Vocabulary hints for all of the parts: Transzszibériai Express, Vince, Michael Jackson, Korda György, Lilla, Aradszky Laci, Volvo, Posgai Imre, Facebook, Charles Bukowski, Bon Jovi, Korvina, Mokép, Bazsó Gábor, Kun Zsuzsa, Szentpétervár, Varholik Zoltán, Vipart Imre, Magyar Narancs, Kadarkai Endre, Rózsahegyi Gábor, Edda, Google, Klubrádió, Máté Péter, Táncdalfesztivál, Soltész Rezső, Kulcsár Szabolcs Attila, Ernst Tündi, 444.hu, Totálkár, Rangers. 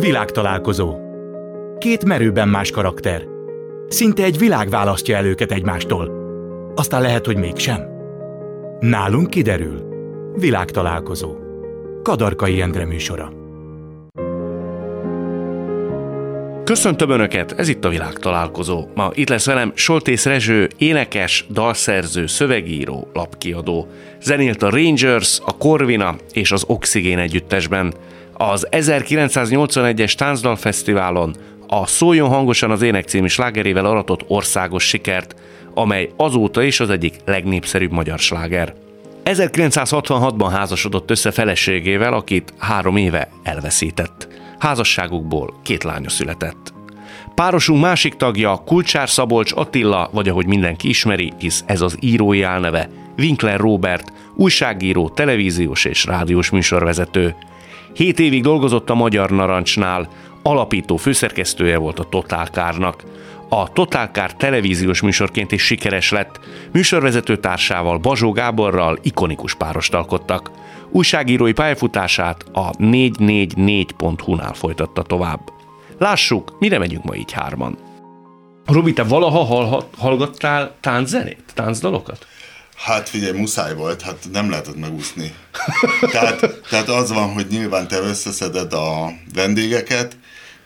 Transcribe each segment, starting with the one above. Világtalálkozó. Két merőben más karakter. Szinte egy világ választja el őket egymástól. Aztán lehet, hogy mégsem. Nálunk kiderül. Világtalálkozó. Kadarkai Endre műsora. Köszöntöm Önöket, ez itt a Világtalálkozó. Ma itt lesz velem Soltész Rezső, énekes, dalszerző, szövegíró, lapkiadó. Zenélt a Rangers, a Korvina és az Oxigén együttesben. Az 1981-es Táncdalfesztiválon a Szóljon hangosan az ének című slágerével aratott országos sikert, amely azóta is az egyik legnépszerűbb magyar sláger. 1966-ban házasodott össze feleségével, akit 3 éve elveszített. Házasságukból 2 lánya született. Párosunk másik tagja Kulcsár Szabolcs Attila, vagy ahogy mindenki ismeri, hisz ez az írói álneve, Winkler Róbert, újságíró, televíziós és rádiós műsorvezető. 7 évig dolgozott a Magyar Narancsnál, alapító főszerkesztője volt a Totálkárnak. A Totálkár televíziós műsorként is sikeres lett, műsorvezető társával, Bazsó Gáborral ikonikus párost alkottak. Újságírói pályafutását a 444.hu-nál folytatta tovább. Lássuk, mire megyünk ma így 3-an. Robi, te valaha hallgattál tánczenét, táncdalokat? Hát figyelj, muszáj volt, hát nem lehetett megúszni. Tehát az van, hogy nyilván te összeszeded a vendégeket,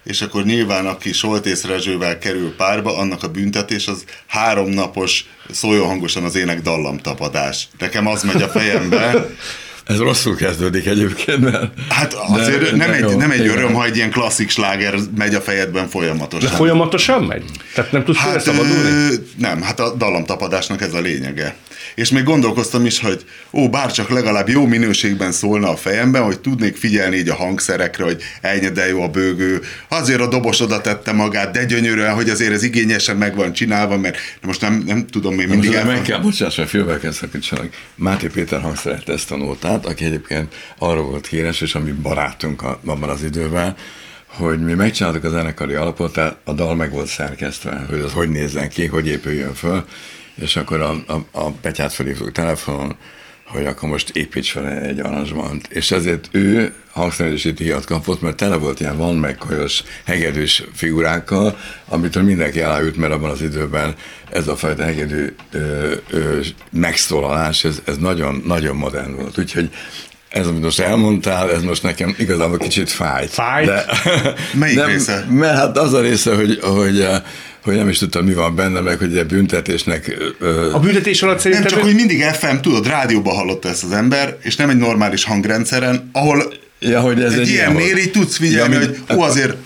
és akkor nyilván aki Soltész Rezsővel kerül párba, annak a büntetés az 3 napos Szóljon hangosan az ének dallamtapadás. Nekem az megy a fejembe. Ez rosszul kezdődik egyébként, mert... Hát azért de, nem egy öröm, ha egy ilyen klasszik sláger megy a fejedben folyamatosan. De folyamatosan megy? Tehát nem tudsz szabadulni? Nem, hát a dallamtapadásnak ez a lényege. És még gondolkoztam is, hogy bárcsak legalább jó minőségben szólna a fejemben, hogy tudnék figyelni így a hangszerekre, hogy de jó a bőgő, azért a dobos oda tette magát, de gyönyörűen, hogy azért ez igényesen meg van csinálva, mert most nem tudom, én mindig... Meg kell, bocsáss, mert félbe kell szakítsanak. Máté Péter hangszerelt ezt tanult át, aki egyébként arról volt híres, és ami barátunk abban az időben, hogy mi megcsináltuk a zenekari alapot, a dal meg volt szerkesztve, hogy az hogy nézzen ki, hogy épüljön föl, és akkor a Petyát felhívtuk telefonon, hogy akkor most építs fel egy aranzsmant. És ezért ő hangszerelési díjat kapott, mert tele volt ilyen van megkolyos, hegedűs figurákkal, amitől mindenki elájult, mert abban az időben ez a fajta hegedű megszólalás, ez nagyon, nagyon modern volt. Úgyhogy ez, amit most elmondtál, ez most nekem igazából kicsit fájt. Fájt? De, melyik része? Mert hát az a része, hogy nem is tudtam, mi van benne, meg hogy a büntetésnek... A büntetés alatt szerintem... Nem csak, hogy mindig FM, tudod, rádióban hallotta ezt az ember, és nem egy normális hangrendszeren, ahol hogy ez egy ilyen méri tudsz figyelni, hogy azért,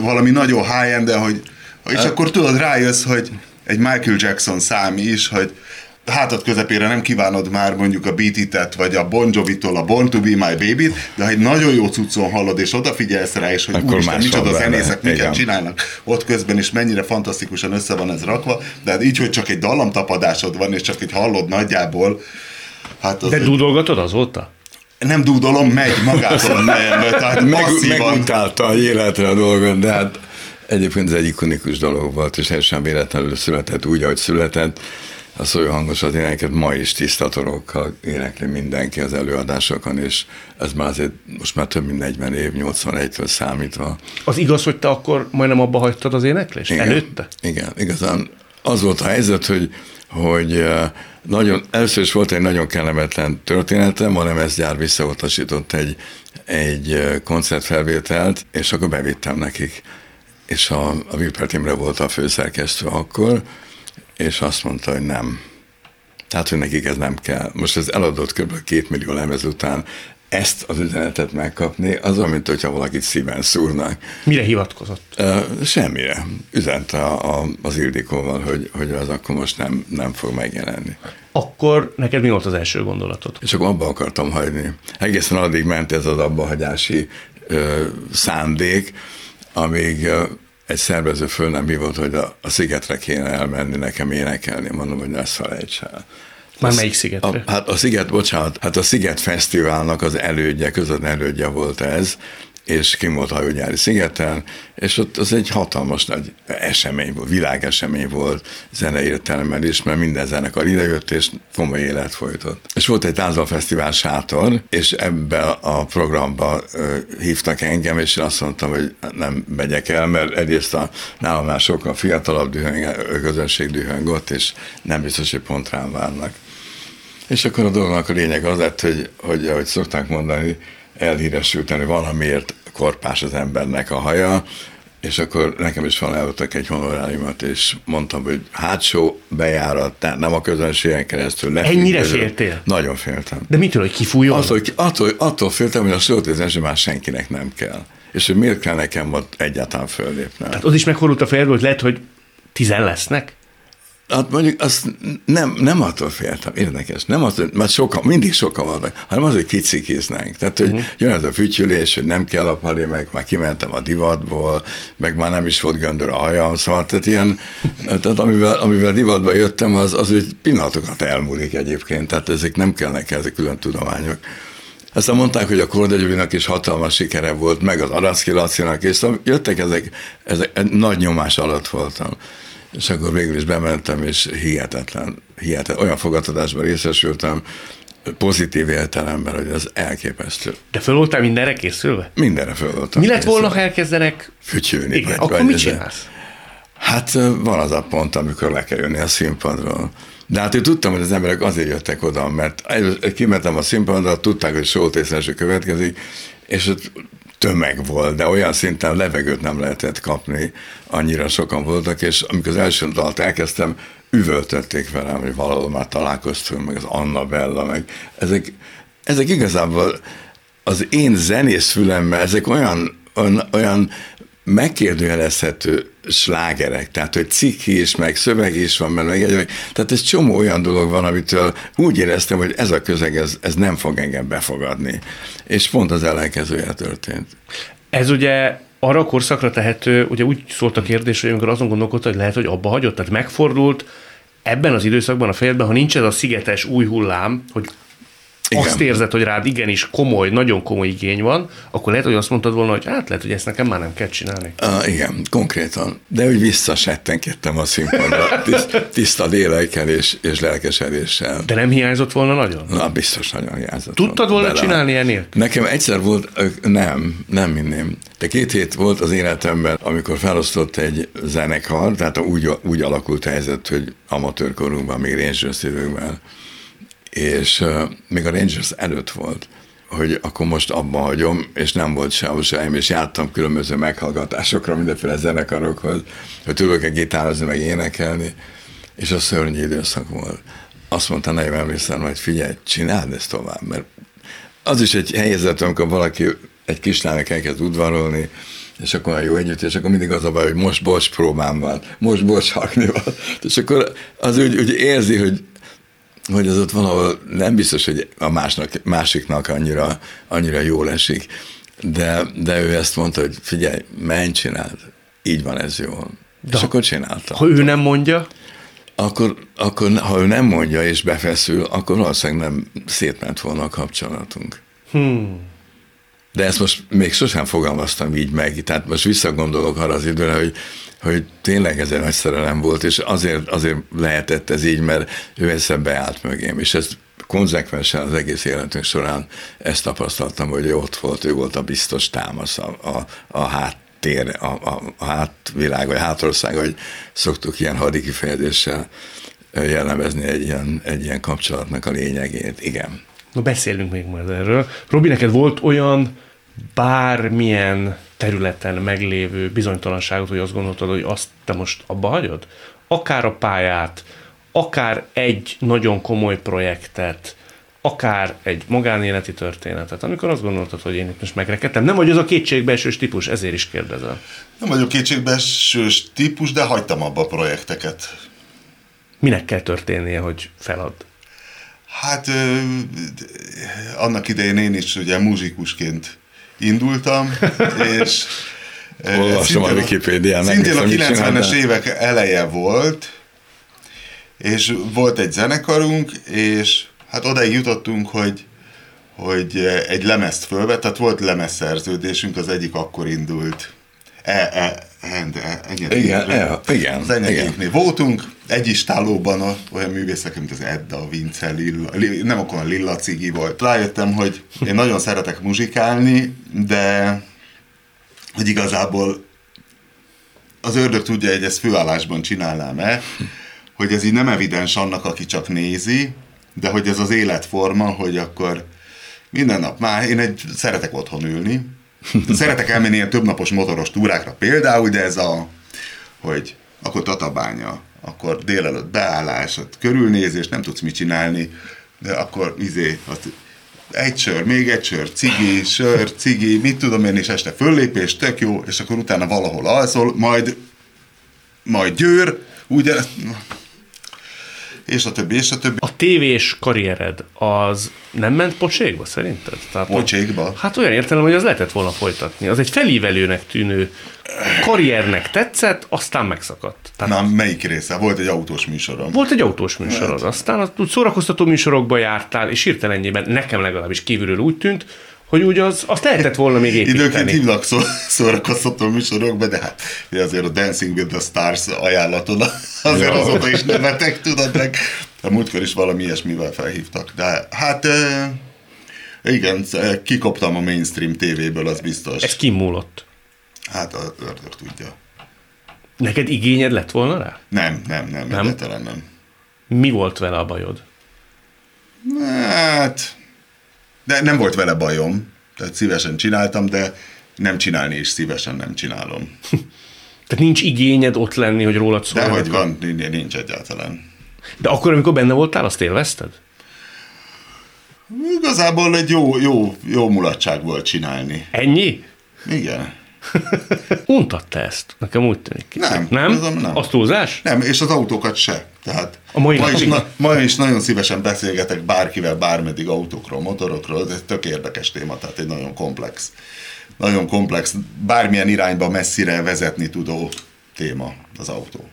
valami nagyon high-end, de hogy... És akkor tudod, rájössz, hogy egy Michael Jackson szám is, hogy hátad közepére nem kívánod már mondjuk a Beat It-et, vagy a Bon Jovi-tól a Born to be my baby-t, de ha egy nagyon jó cuccon hallod, és odafigyelsz rá, és hogy úristen, micsoda zenészek, miket csinálnak ott közben, és mennyire fantasztikusan össze van ez rakva, de hát így, hogy csak egy dallamtapadásod van, és csak így hallod nagyjából. Hát de dúdolgatod azóta? Nem dúdolom, megy magától, tehát masszívan. Megutálta a életre a dolgot, de hát egyébként ez egy ikonikus dolog volt, és teljesen véletlenül született úgy, ahogy született. A Szóljon hangosan az éneket ma is tiszta torokkal énekli mindenki az előadásokon, és ez már azért most már több mint 40 év, 81-től számítva. Az igaz, hogy te akkor majdnem abba hagytad az éneklést? Igen, előtte? Igen, igazán az volt a helyzet, hogy nagyon, először is volt egy nagyon kellemetlen történetem, a lemezgyár visszautasított egy koncertfelvételt, és akkor bevittem nekik. És a Vipart Imre volt a főszerkesztő akkor, és azt mondta, hogy nem. Tehát, hogy nekik ez nem kell. Most ez eladott kb. 2 millió lemez után ezt az üzenetet megkapni, az olyan, mint hogyha valakit szíven szúrnak. Mire hivatkozott? Semmire. Üzent az Ildikóval, hogy az akkor most nem fog megjelenni. Akkor neked mi volt az első gondolatod? És akkor abba akartam hagyni. Egészen addig ment ez az abbahagyási szándék, amíg... Egy szervező föl nem hívott, hogy a szigetre kéne elmenni, nekem énekelni. Mondom, hogy ne ezt felejts el. Már melyik szigetre? A Sziget Fesztiválnak az elődje, közvetlen elődje volt ez, és kim volt hajógyári szigeten, és ott az egy hatalmas nagy esemény volt, világesemény volt zene értelemben is, mert minden zenekar idejött, és komoly élet folytott. És volt egy Táncdalfesztivál sátor, és ebben a programba hívtak engem, és én azt mondtam, hogy nem megyek el, mert egyrészt a nálam már sokkal fiatalabb közönség dühöngött, és nem biztos, hogy pont rám várnak. És akkor a dolognak a lényeg az lett, hogy ahogy szokták mondani, elhíresültem, hogy valamiért korpás az embernek a haja, és akkor nekem is felajánlottak egy honoráriumot, és mondtam, hogy hátsó bejárat, tehát nem a közönségen keresztül. Ennyire féltél? Nagyon féltem. De mitől, hogy kifújjon? Attól féltem, hogy a Soltész Rezső már senkinek nem kell. És hogy miért kell nekem ott egyáltalán föllépnem. Tehát ott is megfordult a fejed, hogy lehet, hogy 10 lesznek? Hát mondjuk azt nem attól féltem, érdekes, nem attól, mert mindig sokan vannak, hanem az, hogy kicikíznánk. Tehát, hogy jön az a fütyülés, hogy nem kell a pali, meg már kimentem a divatból, meg már nem is volt göndör a hajam, szóval tehát ilyen, tehát amivel divatba jöttem, az egy pillanatokat elmúlik egyébként, tehát ezek nem kellnek, ezek külön tudományok. Aztán mondták, hogy a Korda Györgynek is hatalmas sikere volt, meg az Aradszky Lacinak, és szóval jöttek ezek nagy nyomás alatt voltam. És akkor végül is bementem, és hihetetlen, olyan fogadtatásban részesültem, pozitív értelemben, hogy az elképesztő. De föl voltál mindenre készülve? Mindenre föl voltam. Mi lett volna, ha elkezdenek fütyülni? Igen, akkor mit csinálsz? Hát van az a pont, amikor le kell jönni a színpadról. De hát én tudtam, hogy az emberek azért jöttek oda, mert kimentem a színpadra, tudták, hogy Soltész Rezső következik, és ott tömeg volt, de olyan szinten levegőt nem lehetett kapni, annyira sokan voltak, és amikor az első dalt elkezdtem, üvöltötték velem, hogy valahol már találkoztunk, meg az Anna Bella, meg ezek igazából az én zenész fülemmel, ezek olyan megkérdőjelezhető slágerek, tehát hogy cikk is, meg szöveg is van benne, tehát egy csomó olyan dolog van, amitől úgy éreztem, hogy ez a közeg, ez nem fog engem befogadni. És pont az ellenkezője történt. Ez ugye arra a korszakra tehető, ugye úgy szólt a kérdés, hogy amikor azon gondolkodta, hogy lehet, hogy abba hagyott, tehát megfordult ebben az időszakban a fejedben, ha nincs ez a szigetes új hullám, hogy igen. Azt érzed, hogy rád igenis komoly, nagyon komoly igény van, akkor lehet, hogy azt mondtad volna, hogy hát lehet, hogy ezt nekem már nem kell csinálni. Igen, konkrétan. De úgy visszasettenkedtem a színpadra tiszta lélekkel és lelkesedéssel. De nem hiányzott volna nagyon? Na, biztos nagyon hiányzott. Tudtad volna csinálni ennél? Nekem egyszer volt, nem minném. De 2 hét volt az életemben, amikor felosztott egy zenekar, tehát úgy alakult helyzet, hogy amatőrkorunkban, még Rangers időkben, és még a Rangers előtt volt, hogy akkor most abba hagyom, és nem volt sehol, és jártam különböző meghallgatásokra, mindenféle zenekarokhoz, hogy tudok-e gitározni, meg énekelni, és az szörnyű időszak volt. Azt mondta, nem emlékszem, hogy figyelj, csináld ezt tovább, mert az is egy helyzet, amikor valaki egy kislánynak elkezd udvarolni, és akkor a jó együtt, és akkor mindig az a baj, hogy most bocs próbám van, most bocs hakni van, és akkor az úgy érzi, hogy az ott valahol nem biztos, hogy a másiknak annyira jól esik, de ő ezt mondta, hogy figyelj, menj, csináld, így van ez jól. De és akkor csináltam. Ha ő nem mondja? Akkor ha ő nem mondja és befeszül, akkor valószínűleg nem szétment volna a kapcsolatunk. De ezt most még sosem fogalmaztam így meg, tehát most visszagondolok arra az időre, hogy tényleg ez egy nagy szerelem volt, és azért lehetett ez így, mert ő egyszer beállt mögém, és ezt konzekvensen az egész életünk során ezt tapasztaltam, hogy ő ott volt, ő volt a biztos támasz, a háttér, a hátvilág, vagy hátország, hogy szoktuk ilyen hadikifejezéssel jellemezni egy ilyen kapcsolatnak a lényegét, igen. Na, beszélünk még majd erről. Robi, neked volt olyan bármilyen területen meglévő bizonytalanságot, hogy azt gondoltad, hogy azt te most abba hagyod? Akár a pályát, akár egy nagyon komoly projektet, akár egy magánéleti történetet, amikor azt gondoltad, hogy én itt most megrekedtem. Nem vagy az a kétségbeesős típus, ezért is kérdezem. Nem vagyok kétségbeesős típus, de hagytam abba a projekteket. Minek kell történnie, hogy feladd? Hát annak idején én is ugye muzsikusként indultam, és olvasom a Wikipédián. Szintén a 90-es évek eleje volt, és volt egy zenekarunk, és hát odaig jutottunk, hogy, hogy egy lemezt fölvett, tehát volt lemezszerződésünk, az egyik akkor indult. Az Enyetéknél voltunk, egy istálóban olyan művészek, mint az Edda, a Vince, Lilla, nem akkor a Lilla cigi volt. Rájöttem, hogy én nagyon szeretek muzsikálni, de hogy igazából az ördög tudja, hogy ezt főállásban csinálnám-e, hogy ez így nem evidens annak, aki csak nézi, de hogy ez az életforma, hogy akkor minden nap már szeretek otthon ülni, szeretek elmenni ilyen többnapos motoros túrákra például, de ez a, hogy akkor Tatabánya, akkor délelőtt beállás, körülnézés, nem tudsz mit csinálni, de akkor egy sör, még egy sör, cigi, mit tudom én, és este föllépés, tök jó, és akkor utána valahol alszol, majd Győr, ugye, és a többi, és a többi. A tévés karriered az nem ment pocsékba szerinted? Tehát pocsékba? Hát olyan értelem, hogy az lehetett volna folytatni. Az egy felívelőnek tűnő karriernek tetszett, aztán megszakadt. Tehát na, melyik része? Volt egy autós műsorom. Volt egy autós műsorod, aztán a szórakoztató műsorokba jártál, és hirtelen ennyiben nekem legalábbis kívülről úgy tűnt, hogy úgy azt lehetett volna még építeni. Időként hívlak szórakoztató műsorokba, de hát azért a Dancing with the Stars ajánlaton azért ja. Azóta is nevetek, tudod meg. A múltkor is valami ilyesmivel felhívtak, de hát igen, kikoptam a mainstream tévéből, az biztos. Ez kimúlott. Hát az ördög tudja. Neked igényed lett volna rá? Nem. Egyetlen nem. Mi volt vele a bajod? Hát... De nem volt vele bajom, tehát szívesen csináltam, de nem csinálni is szívesen nem csinálom. Tehát nincs igényed ott lenni, hogy rólad szóljanak? Dehogy van, nincs egyáltalán. De akkor, amikor benne voltál, azt élvezted? Igazából egy jó mulatság volt csinálni. Ennyi? Igen. Untatta ezt? Nekem úgy tűnik. Nem. Az túlzás? Nem, és az autókat se. Tehát a ma is nagyon szívesen beszélgetek bárkivel, bármeddig autókról, motorokról, ez tök érdekes téma, tehát egy nagyon komplex, bármilyen irányba messzire vezetni tudó téma az autó.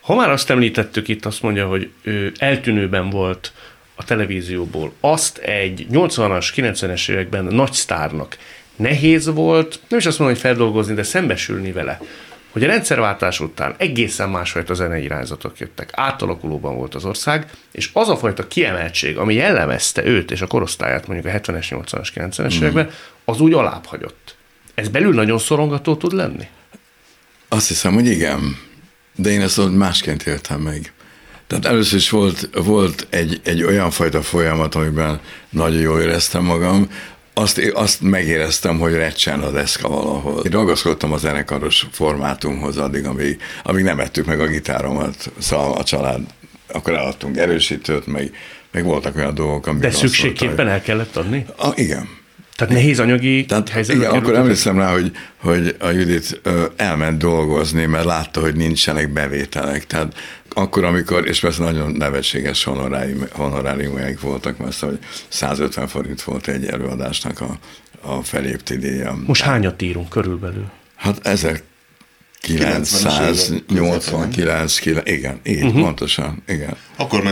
Ha már azt említettük itt, azt mondja, hogy ő eltűnőben volt a televízióból. Azt egy 80-as, 90-es években nagy sztárnak nehéz volt, nem is azt mondom, hogy feldolgozni, de szembesülni vele, hogy a rendszerváltás után egészen másfajta zenei irányzatok jöttek. Átalakulóban volt az ország, és az a fajta kiemeltség, ami jellemezte őt és a korosztályát mondjuk a 70-es, 80-as, 90-es években, az úgy alább hagyott. Ez belül nagyon szorongató tud lenni? Azt hiszem, hogy igen. De én ezt másként éltem meg. Tehát először is volt egy olyan fajta folyamat, amiben nagyon jól éreztem magam. Azt megéreztem, hogy recsen a deszka valahol. Én ragaszkodtam a zenekaros formátumhoz addig, amíg nem ettük meg a gitáromat. Szóval a család, akkor eladtunk erősítőt, meg voltak olyan dolgok, amik. De szükségképpen el kellett adni? Igen. Tehát nehéz anyagi helyzetben. Igen, akkor emlékszem rá, hogy a Judit elment dolgozni, mert látta, hogy nincsenek bevételek. Tehát akkor, amikor, és persze nagyon nevetséges honoráriumaik voltak, mert szóval 150 forint volt egy előadásnak a felépti díja. Most hányat írunk körülbelül? Hát 1989, igen, így, pontosan, igen. Akkor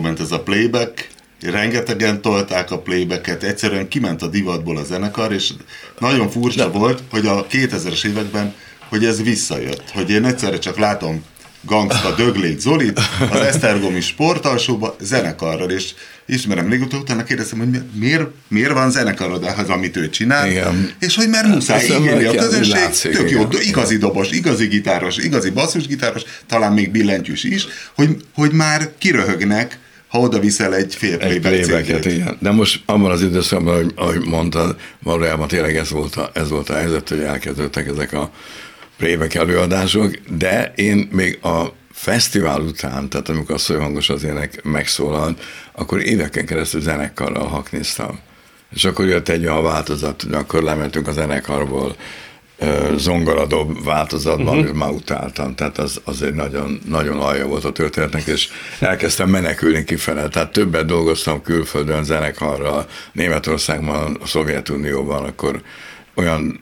ment ez a playback. Rengetegen tolták a playbacket, egyszerűen kiment a divatból a zenekar, és nagyon furcsa volt, hogy a 2000-es években, hogy ez visszajött. Hogy én egyszerre csak látom Gangsta Döglét Zolit, az esztergomi sportalsóba zenekarral, és ismerem legutóbb, utána kérdeztem, hogy miért van zenekarod az, amit ő csinál, igen. És hogy mert muszáj igényli a közönség, tök jó, igazi dobos, igazi gitáros, igazi basszusgitáros, talán még billentyűs is, hogy már kiröhögnek, ha oda viszel egy playbacket, igen. De most abban az időszakban, ahogy mondtad, valójában tényleg ez volt a helyzet, hogy elkezdődtek ezek a playback előadások, de én még a fesztivál után, tehát amikor a Szőhangos az ének megszólalt, akkor éveken keresztül zenekarral hakniztam. És akkor jött egy olyan változat, hogy akkor lementünk a zenekarból zongoradobb változatban, már utáltam, tehát az egy nagyon, nagyon alja volt a történetnek, és elkezdtem menekülni kifele, tehát többet dolgoztam külföldön zenekarral, Németországban, a Szovjetunióban, akkor olyan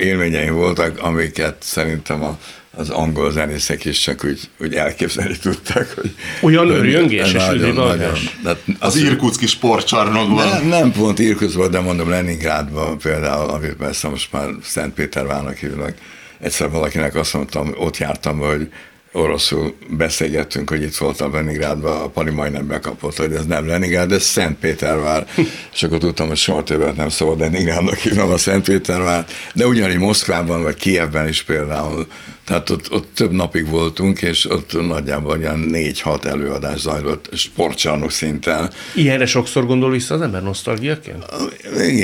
élményeim voltak, amiket szerintem az angol zenészek is csak úgy elképzelni tudták, hogy... Olyan örjöngéses üdévalgás. Az irkutszki sportcsarnokban. Nem pont Irkutszban, de mondom Leningrádban például, amit persze most már Szentpétervárnak hívnak. Egyszer valakinek azt mondtam, ott jártam, hogy oroszul beszélgettünk, hogy itt voltam Leningrádban, a Pali majdnem bekapott, hogy ez nem Leningrád, ez Szentpétervár. És akkor tudtam, hogy soha többet nem szabad Leningrádnak hívnom a Szentpétervárt, de ugyanígy Moszkvában, vagy Kijevben is például. Tehát ott több napig voltunk, és ott nagyjából olyan 4-6 előadás zajlott sportcsarnok szinten. Ilyenre sokszor gondol vissza az ember nosztalgiaként?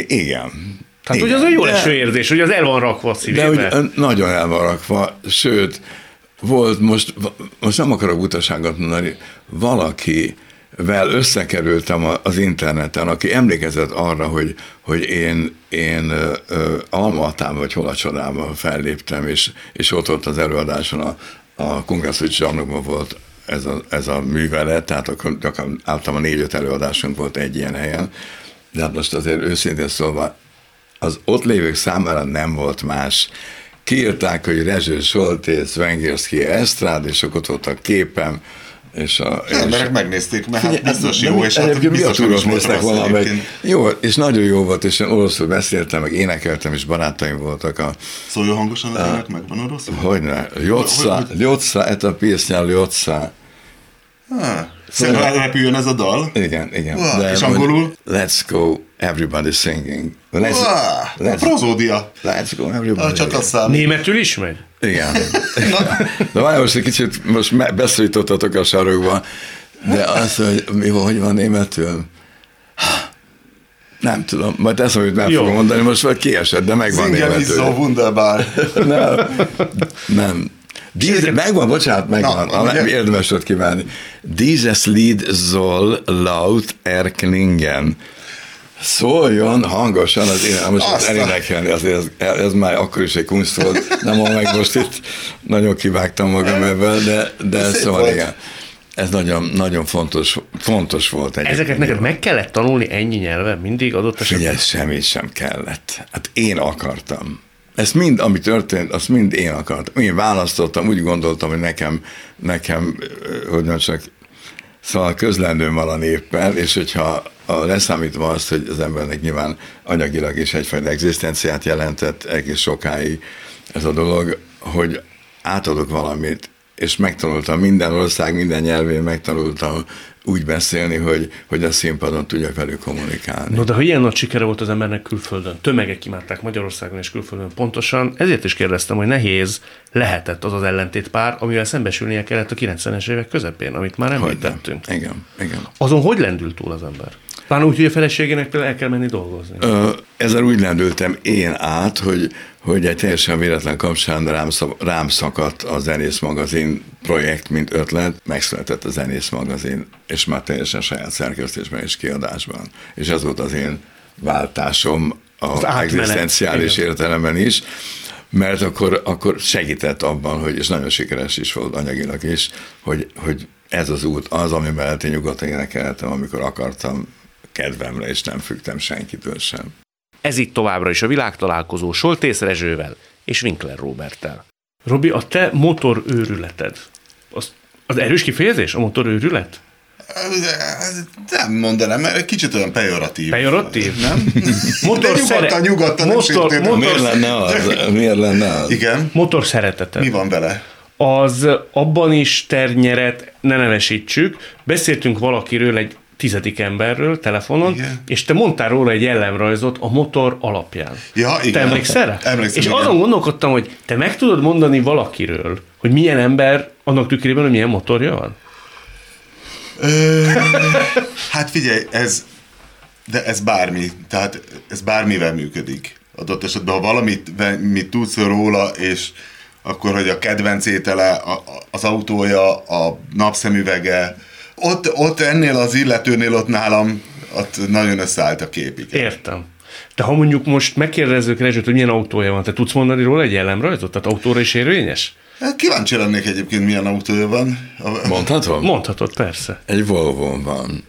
Igen. Tehát ugye az egy jó eső érzés, hogy az el van rakva szívében. De nagyon el van rakva, sőt, volt most nem akarok butaságot mondani, valakivel összekerültem az interneten, aki emlékezett arra, hogy én Almatában vagy hol a csodában felléptem, és ott volt az előadáson, a kongresszusi csarnokban volt ez a művelet, tehát akkor általában 4-5 előadásunk volt egy ilyen helyen, de hát most azért őszintén szólva, az ott lévők számára nem volt más. Kiírták, hogy Rezső, Soltész, Wengérszki, Esztrád, és akkor ott volt a képem, és az emberek megnézték, mert hát biztos jó, és hát biztos néztek valamelyik. Jó, és nagyon jó volt, és én oroszul beszéltem, meg énekeltem, és barátaim voltak. Szóval jó hangosan az ének megvan oroszul? Hogyne, Ljotsza, ez a pisznyel Ljotsza. Szerintem elrepüljön ez a dal? Igen. És angolul? Let's go, everybody singing. A prozódia. Let's go, everybody singing. Németül is megy? Igen. De várjál, most egy kicsit most beszorítottatok a sarokba, de az, hogy mi van, hogy van németül? Nem tudom, majd ezt, amit nem fogom mondani, most már kiesett, de megvan németül. Singen is so wunderbar. Nem. Megvan. Érdemes volt kívánni. Dieses Lied soll laut erklingen. Szóljon hangosan az én. Most elénekelni, ez már akkor is egy kunst volt. Nem meg most itt nagyon kivágtam magam ebből, de szóval igen. Ez nagyon, nagyon fontos volt. Ezeket neked meg kellett tanulni ennyi nyelven mindig adott esetben? Figyelj, semmit sem kellett. Hát én akartam. Ezt mind, ami történt, azt mind én akartam. Én választottam, úgy gondoltam, hogy nekem hogy mondjam, szóval közlendőm van a néppel, és hogyha leszámítva azt, hogy az embernek nyilván anyagilag is egyfajta egzisztenciát jelentett egész sokáig ez a dolog, hogy átadok valamit, és megtanultam minden ország, minden nyelvén megtanultam úgy beszélni, hogy a színpadon tudjak velük kommunikálni. No, de hogy ilyen nagy sikere volt az embernek külföldön, tömegek imádták Magyarországon és külföldön pontosan, ezért is kérdeztem, hogy nehéz lehetett az ellentétpár, amivel szembesülnie kellett a 90-es évek közepén, amit már említettünk. Igen. Azon hogy lendült túl az ember? Pláne úgy, hogy a feleségének például el kell menni dolgozni. Ezzel úgy lendültem én át, hogy egy teljesen véletlen kapcsán rám szakadt a Zenész magazin projekt, mint ötlet. Megszületett a Zenész magazin, és már teljesen saját szerkesztésben és kiadásban. És ez volt az én váltásom az egzisztenciális értelemben is, mert akkor segített abban, hogy, és nagyon sikeres is volt anyagilag is, hogy ez az út az, ami mellett én nyugodtan énekeltem, amikor akartam, kedvemre, és nem fügtem senkitől sem. Ez itt továbbra is a világtalálkozó Soltész Rezsővel és Winkler Róberttel. Robi, a te motorőrületed, az erős kifejezés, a motorőrület? Nem mondanám, mert egy kicsit olyan pejoratív. Pejoratív? Nem? Nyugodtan, nem sértődöm. Miért lenne az? Igen. Motor szereteted. Mi van vele? Az abban is ternyeret, ne nevesítsük, beszéltünk valakiről, egy 10. emberről telefonon, igen. És te mondtál róla egy jellemrajzot a motor alapján. Ja, igen. Te emlékszel rá? Emlékszem, és igen. Azon gondolkodtam, hogy te meg tudod mondani valakiről, hogy milyen ember annak tükrében, hogy milyen motorja van? Hát figyelj, ez bármi. Tehát ez bármivel működik. Adott esetben, ha valamit tudsz róla, és akkor, hogy a kedvenc étele, az autója, a napszemüvege, ott ennél az illetőnél, ott nálam, ott nagyon összeállt a kép. Igen. Értem. De ha mondjuk most megkérdezzük Rezsőt, hogy milyen autója van, te tudsz mondani róla egy jellemrajzot? Tehát autóra is érvényes? Kíváncsi lennék egyébként, milyen autója van. Mondhatom? Mondhatod, persze. Egy Volvo van.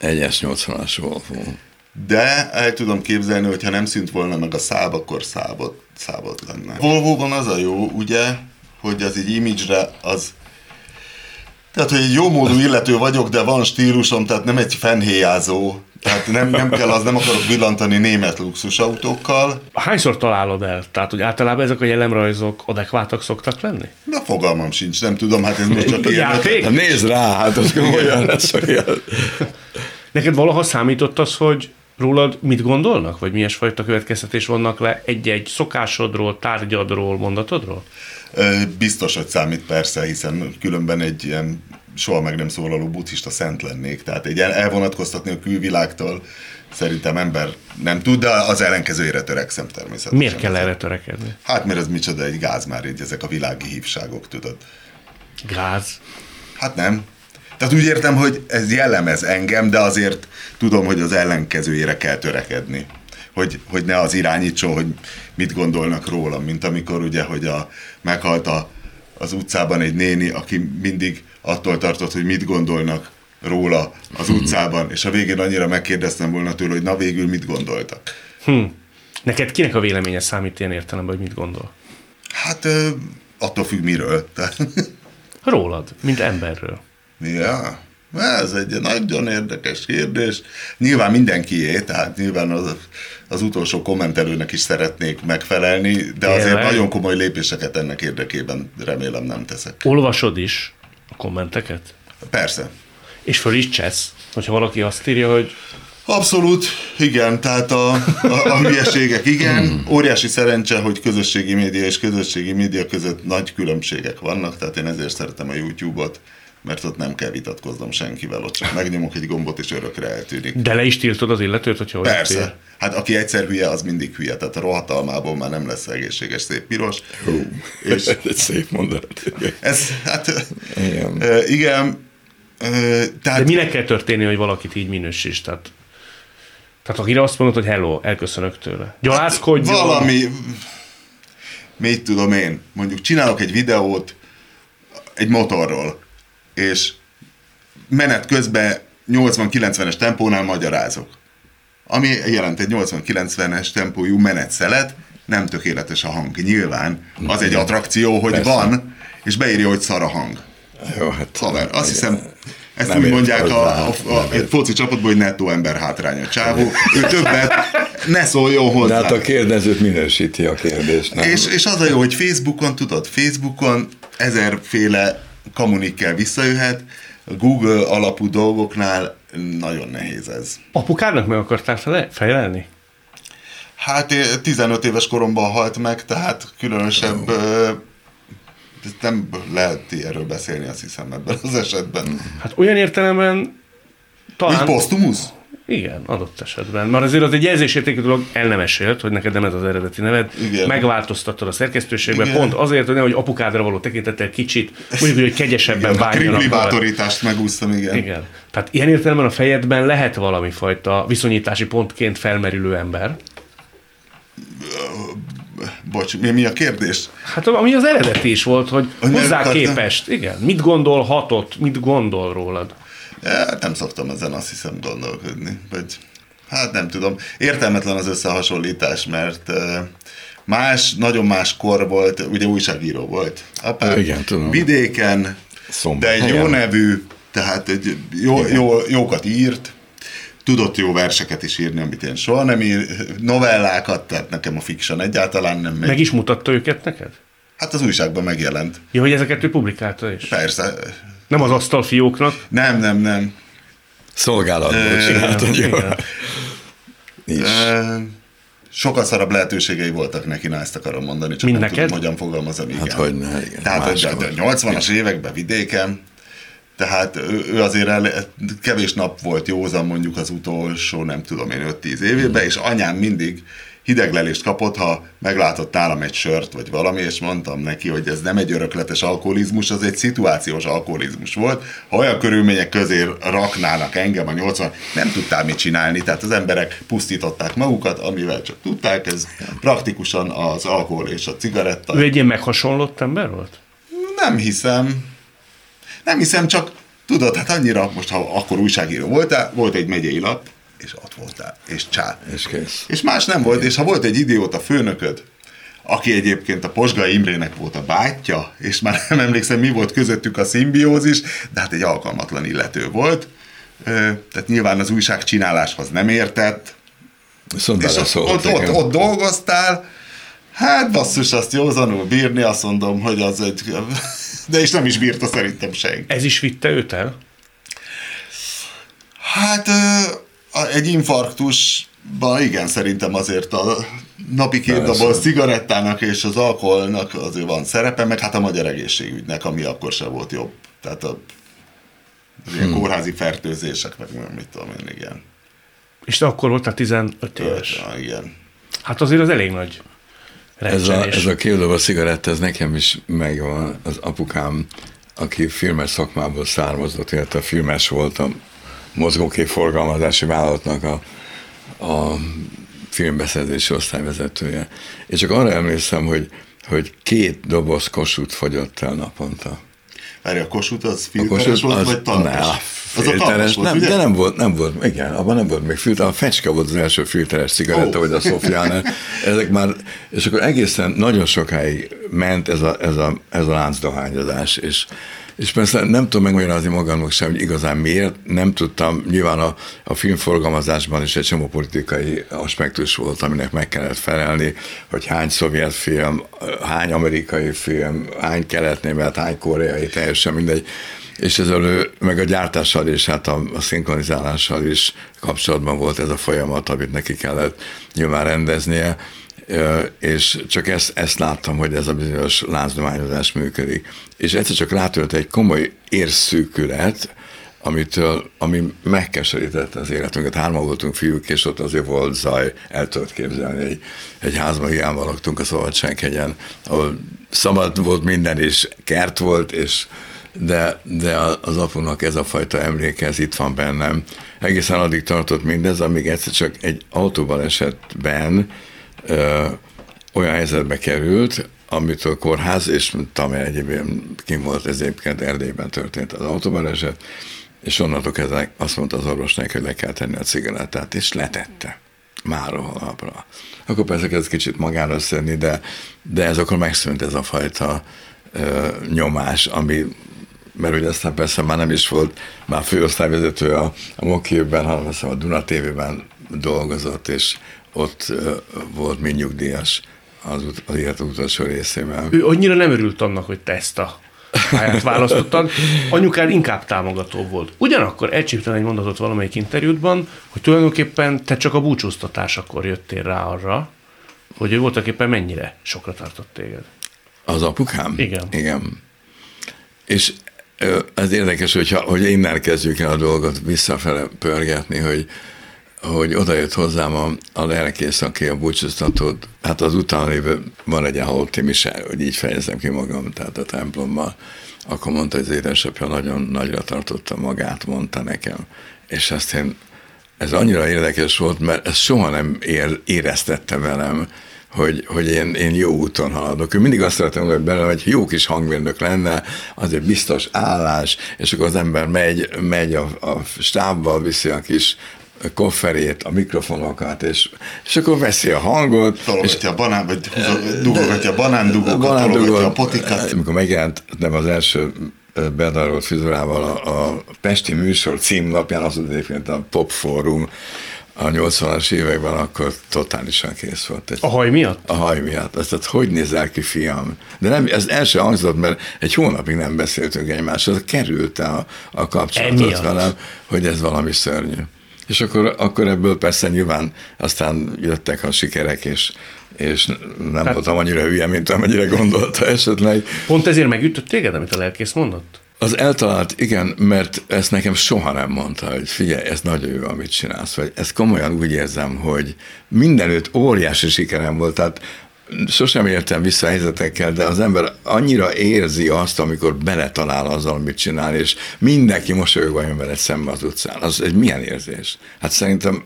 Egy S80-as Volvo. De el tudom képzelni, hogyha nem szűnt volna meg a száb, akkor szábot lenne. Volvóban az a jó, ugye, hogy az így image-re az... Tehát, hogy egy jó módú illető vagyok, de van stílusom, tehát nem egy fennhéjázó. Tehát nem kell, az nem akarok villantani német luxusautókkal. Hányszor találod el? Tehát, hogy általában ezek a jellemrajzok adekváltak szoktak lenni? Na, fogalmam sincs, nem tudom, hát ez most csak ilyen. Hát, nézd rá, hát az olyan lesz, hogy... Neked valaha számított az, hogy rólad mit gondolnak? Vagy milyen fajta következtetés vannak le egy-egy szokásodról, tárgyadról, mondatodról? Biztos, hogy számít, persze, hiszen különben egy ilyen soha meg nem szólaló buddhista szent lennék. Tehát egy elvonatkoztatni a külvilágtól szerintem ember nem tud, de az ellenkezőjére törekszem természetesen. Miért kell erre törekedni? Hát mert ez micsoda, egy gáz már így ezek a világi hívságok, tudod. Gáz? Hát nem. Tehát úgy értem, hogy ez jellemez engem, de azért tudom, hogy az ellenkezőjére kell törekedni. Hogy ne az irányítson, hogy mit gondolnak rólam, mint amikor ugye, hogy meghalt az utcában egy néni, aki mindig attól tartott, hogy mit gondolnak róla az utcában, és a végén annyira megkérdeztem volna tőle, hogy na végül mit gondoltak. Neked kinek a véleménye számít ilyen értelemben, hogy mit gondol? Hát attól függ miről. Rólad, mint emberről. Ja, ez egy nagyon érdekes kérdés. Nyilván mindenkié, tehát nyilván az utolsó kommentelőnek is szeretnék megfelelni, de azért nagyon komoly lépéseket ennek érdekében remélem nem teszek. Olvasod is a kommenteket? Persze. És föl is csesz, hogyha valaki azt írja, hogy... Abszolút, igen, tehát a hülyeségek, igen. Óriási szerencse, hogy közösségi média és közösségi média között nagy különbségek vannak, tehát én ezért szeretem a YouTube-ot, mert ott nem kell vitatkoznom senkivel, ott csak megnyomok egy gombot, és örökre eltűnik. De le is tiltod az illetőt, hogyha olyan. Persze. Tél. Hát aki egyszer hülye, az mindig hülye. Tehát a rohatalmából már nem lesz egészséges, szép piros. Hú, és ez szép mondat. Ez, hát... Igen. Igen. Tehát... De minek kell történni, hogy valakit így minősítsd? Tehát akire azt mondod, hogy hello, elköszönök tőle. Gyalászkodj! Hát, valami... Mit tudom én? Mondjuk csinálok egy videót egy motorról, és menet közben 80-90-es tempónál magyarázok. Ami jelent egy 80-90-es tempójú menetszelet, nem tökéletes a hang. Nyilván az egy attrakció, hogy persze. Van, és beírja, hogy szar a hang. Jó, hát haver, azt hiszem, ezt úgy mondják a foci csapatban, hogy nettó ember hátránya csávó. Ő többet ne szóljon hozzá. De hát a kérdezőt minősíti a kérdést. Nem? És az a jó, hogy Facebookon, tudod, Facebookon ezerféle kommunikkel visszajöhet, Google alapú dolgoknál nagyon nehéz ez. Apukádnak meg akartál fejlelni? Hát 15 éves koromban halt meg, tehát különösebb nem lehet erről beszélni, azt hiszem, ebben az esetben. Hát olyan értelemben talán... Így posztumusz? Igen, adott esetben. Már azért az egy jelzésértékű dolog, el nem esélt, hogy neked nem ez az eredeti neved. Igen. Megváltoztattad a szerkesztőségben, igen. Pont azért, hogy nehogy apukádra való tekintettel kicsit, mondjuk, hogy kegyesebben bánjanak. A bátorítást megúsztam, igen. Igen. Tehát ilyen értelemben a fejedben lehet valami fajta viszonyítási pontként felmerülő ember. Bocs, mi a kérdés? Hát ami az eredeti is volt, hogy hozzá képest, igen, mit gondolhatott, mit gondol rólad? Ja, nem szoktam ezen, azt hiszem, gondolkodni. Vagy, hát nem tudom. Értelmetlen az összehasonlítás, mert nagyon más kor volt, ugye újságíró volt. Apám, igen, tudom. Vidéken, Szomba. De egy jó nevű, tehát egy jókat írt, tudott jó verseket is írni, amit én soha nem ír, novellákat, tehát nekem a fiction egyáltalán nem megy. Meg is mutatta őket neked? Hát az újságban megjelent. Ja, hogy ezeket ő publikálta is? Persze. Nem az asztalfióknak? Nem. Szolgálatból csináltad, jó. Sokkal szarabb lehetőségei voltak neki, na ezt akarom mondani, csak nem tudom, hogyan fogalmazom, igen. Hát hogyne, igen. Tehát a 80-as években vidéken, tehát ő azért kevés nap volt józan, mondjuk az utolsó, nem tudom én, 5-10 évében, és anyám mindig hideglelést kapott, ha meglátott nálam egy sört, vagy valami, és mondtam neki, hogy ez nem egy örökletes alkoholizmus, az egy szituációs alkoholizmus volt. Ha olyan körülmények közé raknának engem a 80, nem tudtál mit csinálni, tehát az emberek pusztították magukat, amivel csak tudták, ez praktikusan az alkohol és a cigaretta. Ő egy ilyen meghasonlott ember volt? Nem hiszem, csak tudod, hát annyira, most ha akkor újságíró voltál, volt egy megyei lap, és ott voltál, és csá. És kész. És más nem volt, és ha volt egy idióta főnököd, aki egyébként a Posgai Imrének volt a bátyja, és már nem emlékszem, mi volt közöttük a szimbiózis, de hát egy alkalmatlan illető volt, tehát nyilván az újságcsináláshoz nem értett, és ott dolgoztál, hát basszus, azt józanul bírni, azt mondom, hogy az egy... De és nem is bírta szerintem senki. Ez is vitte őt el? Hát egy infarktusban igen, szerintem azért a napi két doboz cigarettának és az alkoholnak azért van szerepe, meg hát a magyar egészségügynek, ami akkor sem volt jobb. Tehát az ilyen kórházi fertőzések, meg mit tudom én, igen. És te akkor voltál 15 éves? Igen. Hát azért az elég nagy. Ez a két doboz cigaretta, ez nekem is megvan. Az apukám, aki filmes szakmából származott, illetve filmes volt a mozgókép forgalmazási vállalatnak a filmbeszerzési osztályvezetője. És csak arra emlékszem, hogy 2 doboz Kossuth fogyott el naponta. Várj, a Kossuth az filteres volt, az, vagy talpos? Az a talpos volt, ugye? De nem volt, igen, abban nem volt még filter, a fecske volt az első filteres cigaretta, vagy a Szofiánál. Ezek már, és akkor egészen nagyon sokáig ment ez a láncdohányozás, és persze nem tudom megmagyarázni magamnak sem, hogy igazán miért, nem tudtam, nyilván a filmforgalmazásban is egy csomó politikai aspektus volt, aminek meg kellett felelni, hogy hány szovjet film, hány amerikai film, hány kelet-német, hány koreai, teljesen mindegy, és ezzel meg a gyártással és hát a szinkronizálással is kapcsolatban volt ez a folyamat, amit neki kellett nyilván rendeznie, és csak ezt láttam, hogy ez a bizonyos láncdohányozás működik. És egyszer csak rátölt egy komoly érszűkület, ami megkeserítette az életünket. 3 voltunk fiúk, és ott azért volt zaj, el tudod képzelni, egy házban hiámban laktunk a Szabadsághegyen, ahol szabad volt minden, és kert volt, de az apunak ez a fajta emléke, ez itt van bennem. Egészen addig tartott mindez, amíg egyszer csak egy autóbalesetben olyan helyzetbe került, amit a kórház, és Tamer egyébként kim volt, ez egyébként Erdélyben történt az autóbaleset, és onnantól kezdve azt mondta az orvosnak, hogy le kell tenni a cigarettát, és letette. Mára holnapra. Akkor persze kezd kicsit magára szedni, de ez akkor megszűnt ez a fajta nyomás, ami, mert ugye aztán persze már nem is volt, már főosztályvezető a Mokében, hanem aztán a Duna TV-ben dolgozott, és ott volt mind nyugdíjas az élet utolsó részében. Ő annyira nem örült annak, hogy te ezt a pályát választottad. Anyukád inkább támogató volt. Ugyanakkor elcsíptem egy mondatot valamelyik interjútban, hogy tulajdonképpen te csak a búcsúztatásakor jöttél rá arra, hogy ő voltak éppen mennyire sokra tartott téged. Az apukám? Igen. És ez érdekes, hogy innen kezdjük el a dolgot visszafele pörgetni, hogy odajött hozzám a lelkész, aki a búcsúztatót, hát az utána lévő van egy halotti mise, hogy így fejezem ki magam, tehát a templommal, akkor mondta, hogy az édesapja nagyon nagyra tartotta magát, mondta nekem. És azt ez annyira érdekes volt, mert ezt soha nem éreztette velem, hogy én jó úton haladok. Ő mindig azt szeretem, hogy belőle, hogy jó kis hangmérnök lenne, az egy biztos állás, és akkor az ember megy a stábbal, viszi a kis kofferét, a mikrofonokat, és akkor veszi a hangot. Tologatja a banán, vagy dugogatja a banándugókat, tologatja a potikat. Amikor megjelent az első bedarolt fizurával a Pesti műsor címlapján, az egyébként a Pop Fórum, a 80-as években, akkor totálisan kész volt. A haj miatt? A haj miatt. Tehát hogy nézel ki, fiam? De nem, ez el sem hangzott, mert egy hónapig nem beszéltünk egymással, került a kapcsolatot velem, hogy ez valami szörnyű. És akkor ebből persze nyilván aztán jöttek a sikerek, és nem voltam annyira hülye, mint amennyire gondolta esetleg. Pont ezért megütött téged, amit a lelkész mondott? Az eltalált, igen, mert ezt nekem soha nem mondta, hogy figyelj, ez nagyon jó, amit csinálsz, vagy ezt komolyan úgy érzem, hogy mindenütt óriási sikerem volt, tehát sosem értem vissza helyzetekkel, de az ember annyira érzi azt, amikor beletalál azzal, amit csinál, és mindenki mosolyogva jön veled szembe az utcán. Az egy milyen érzés? Hát szerintem,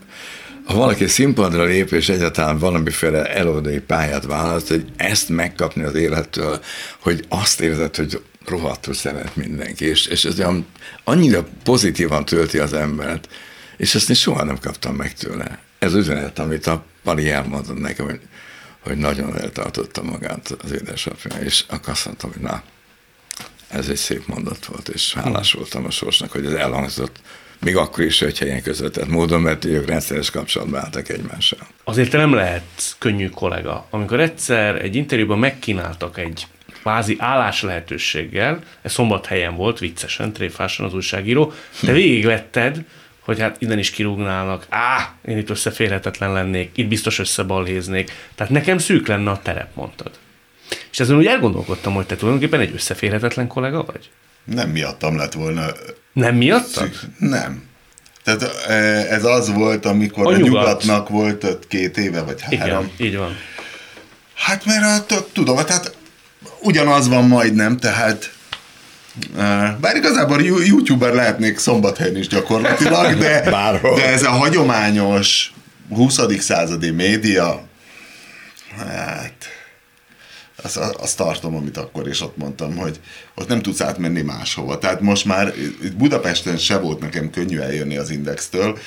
ha valaki színpadra lép, és egyáltalán valamiféle előadói pályát választ, hogy ezt megkapni az élettől, hogy azt érzed, hogy rohadtul szeret mindenki, és ez olyan annyira pozitívan tölti az embert, És ezt én soha nem kaptam meg tőle. Ez üzenet, amit a Pali elmondott nekem, hogy nagyon eltartotta magát az édesapja, és akkor azt mondtam, hogy na, ez egy szép mondat volt, és hálás voltam a sorsnak, hogy ez elhangzott, még akkor is, hogyha ilyen közvetett módon, mert ők rendszeres kapcsolatban álltak egymással. Azért nem lehetsz könnyű kollega. Amikor egyszer egy interjúban megkínáltak egy kvázi állás lehetőséggel, ez Szombathelyen volt, viccesen, tréfásan az újságíró, te végigvetted, hogy hát innen is kirúgnálnak, én itt összeférhetetlen lennék, itt biztos összebalhéznék, tehát nekem szűk lenne a terep, mondtad. És ezen úgy elgondolkodtam, hogy te tulajdonképpen egy összeférhetetlen kollega vagy? Nem miattam lett volna. Nem miattad? Nem. Tehát ez az volt, amikor a nyugatnak volt 2 éve, vagy 3. Igen, így van. Hát mert tudom, tehát ugyanaz van majdnem, tehát bár igazából youtuber lehetnék Szombathelyen is gyakorlatilag, de ez a hagyományos 20. századi média, hát azt tartom, amit akkor is ott mondtam, hogy ott nem tudsz átmenni máshova. Tehát most már itt Budapesten se volt nekem könnyű eljönni az Indextől,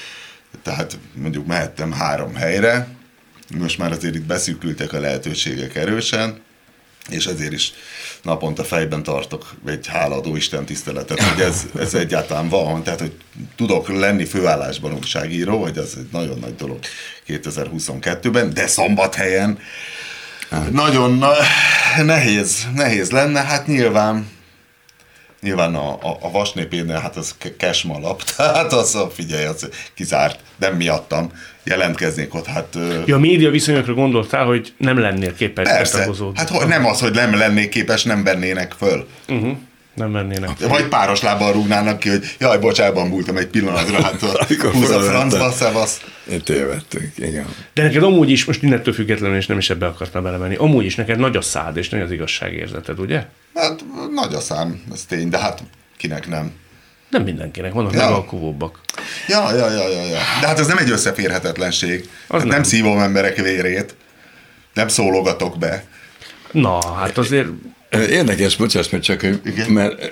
tehát mondjuk mehettem 3 helyre, most már azért itt beszűkültek a lehetőségek erősen, és ezért is naponta fejben tartok egy háladó Isten tiszteletet, hogy ez egyáltalán van, tehát hogy tudok lenni főállásban újságíró, hogy az egy nagyon nagy dolog 2022-ben, de Szombathelyen nagyon nehéz lenne, hát nyilván a Vasnépénél hát az kesmalap, tehát az figyelj, az kizárt, nem miattam jelentkeznék ott, hát... Ja, a média viszonyokra gondoltál, hogy nem lennél képes megtagozódni. Persze, hát nem az, hogy nem lennék képes, nem vennének föl. Uh-huh. Nem vennének föl. Vagy páros lábbal rúgnának ki, hogy jaj, bocsánatban múltam egy pillanatra, hát húz a francba, szevasz. Tévedtünk, igen. De neked amúgy is, most mindentől függetlenül, és nem is ebbe akartam belemenni, amúgy is neked nagy a szád, és nagy az igazságérzeted, ugye? Hát nagy a szám, ez tény, de hát kinek nem. Nem mindenkinek, vannak megalkuvóbbak. Ja. De hát ez nem egy összeférhetetlenség. Hát nem szívom emberek vérét, nem szólogatok be. Na, hát azért... Érdekes, bocsáss meg csak, mert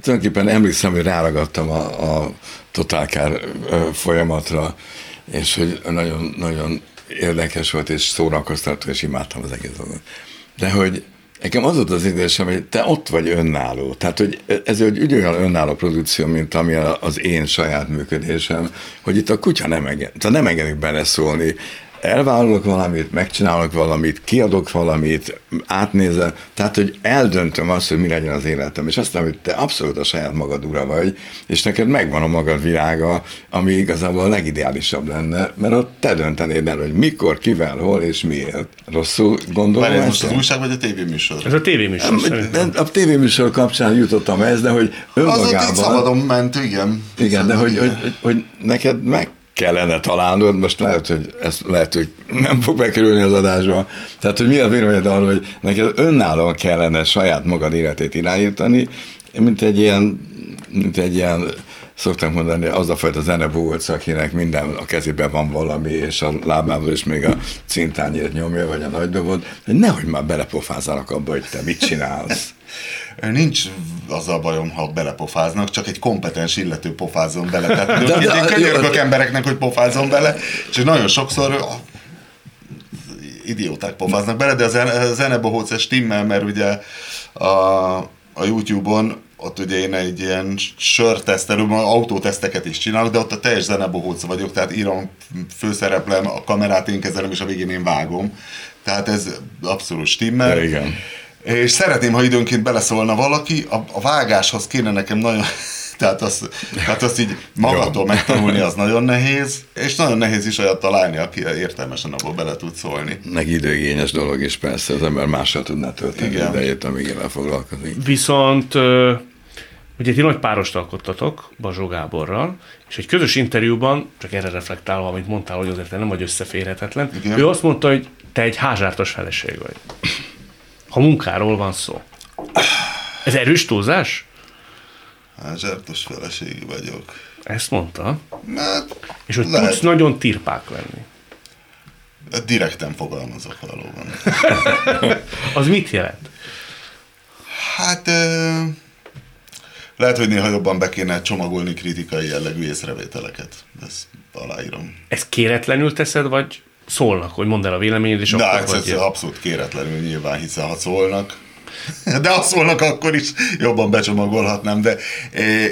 tulajdonképpen emlékszem, hogy ráragadtam a Totálkár folyamatra, és hogy nagyon, nagyon érdekes volt, és szórakoztató, és imádtam az egész dolgot. De hogy nekem az volt az érzésem, hogy te ott vagy önálló. Tehát, hogy ez egy olyan önálló produkció, mint ami az én saját működésem, hogy itt a kutya nem engedik beleszólni. Elvállalok valamit, megcsinálok valamit, kiadok valamit, átnézem. Tehát, hogy eldöntöm azt, hogy mi legyen az életem. És aztán, hogy te abszolút a saját magad ura vagy, és neked megvan a magad világa, ami igazából a legideálisabb lenne, mert ott te döntenéd el, hogy mikor, kivel, hol és miért. Rosszul gondolom. Ez most az újság vagy a tévéműsor? Ez a tévéműsor. A tévéműsor kapcsán jutottam ez, de hogy önmagában... Az ott így szabadon ment, igen. Igen, de hogy neked meg kellene találnod, most lehet, hogy nem fog bekerülni az adásba. Tehát, hogy mi a véleményed arról, hogy neked önállóan kellene saját magad életét irányítani, mint egy ilyen szoktam mondani, az a fajta zenebúgolc, akinek minden a kezében van valami, és a lábával is még a cintányért nyomja, vagy a nagydobot, hogy nehogy már belepofázzanak abba, hogy te mit csinálsz. Nincs az a bajom, ha belepofáznak, csak egy kompetens illető pofázzon bele. Tehát én könyörgök embereknek, hogy pofázzon bele, és nagyon sokszor idióták pofáznak bele, de a zenebohóc stimmel, mert ugye a YouTube-on ott ugye én egy ilyen sörtesztelőben autóteszteket is csinálok, de ott a teljes zenebohóc vagyok, tehát írom, főszereplem, a kamerát én kezelem, és a végén én vágom. Tehát ez abszolút stimmel. De igen. És szeretném, ha időnként beleszólna valaki, a vágáshoz kéne nekem nagyon, tehát azt így magatól megtanulni, az nagyon nehéz, és nagyon nehéz is olyat találni, aki értelmesen abból bele tud szólni. Meg időigényes dolog is persze, az ember mással tudná tölteni idejét, amíg el foglalkozik. Viszont ugye ti nagy párost alkottatok Bazsó Gáborral, és egy közös interjúban, csak erre reflektálva, amit mondtál, hogy azért nem vagy összeférhetetlen, igen. Ő azt mondta, hogy te egy házsártas feleség vagy. Ha munkáról van szó. Ez erős túlzás? Házsártos feleség vagyok. Ezt mondta? Mert és hogy lehet. Tudsz nagyon tirpák lenni. Direkten fogalmazok valóban. Az mit jelent? Hát Lehet, hogy néha jobban be kéne csomagolni kritikai jellegű észrevételeket. Ezt aláírom. Ezt kéretlenül teszed, vagy szólnak, hogy mondd el a véleményed, és de akkor vagy... Abszolút kéretlenül nyilván, hiszen ha szólnak, de ha szólnak, akkor is jobban becsomagolhatnám, de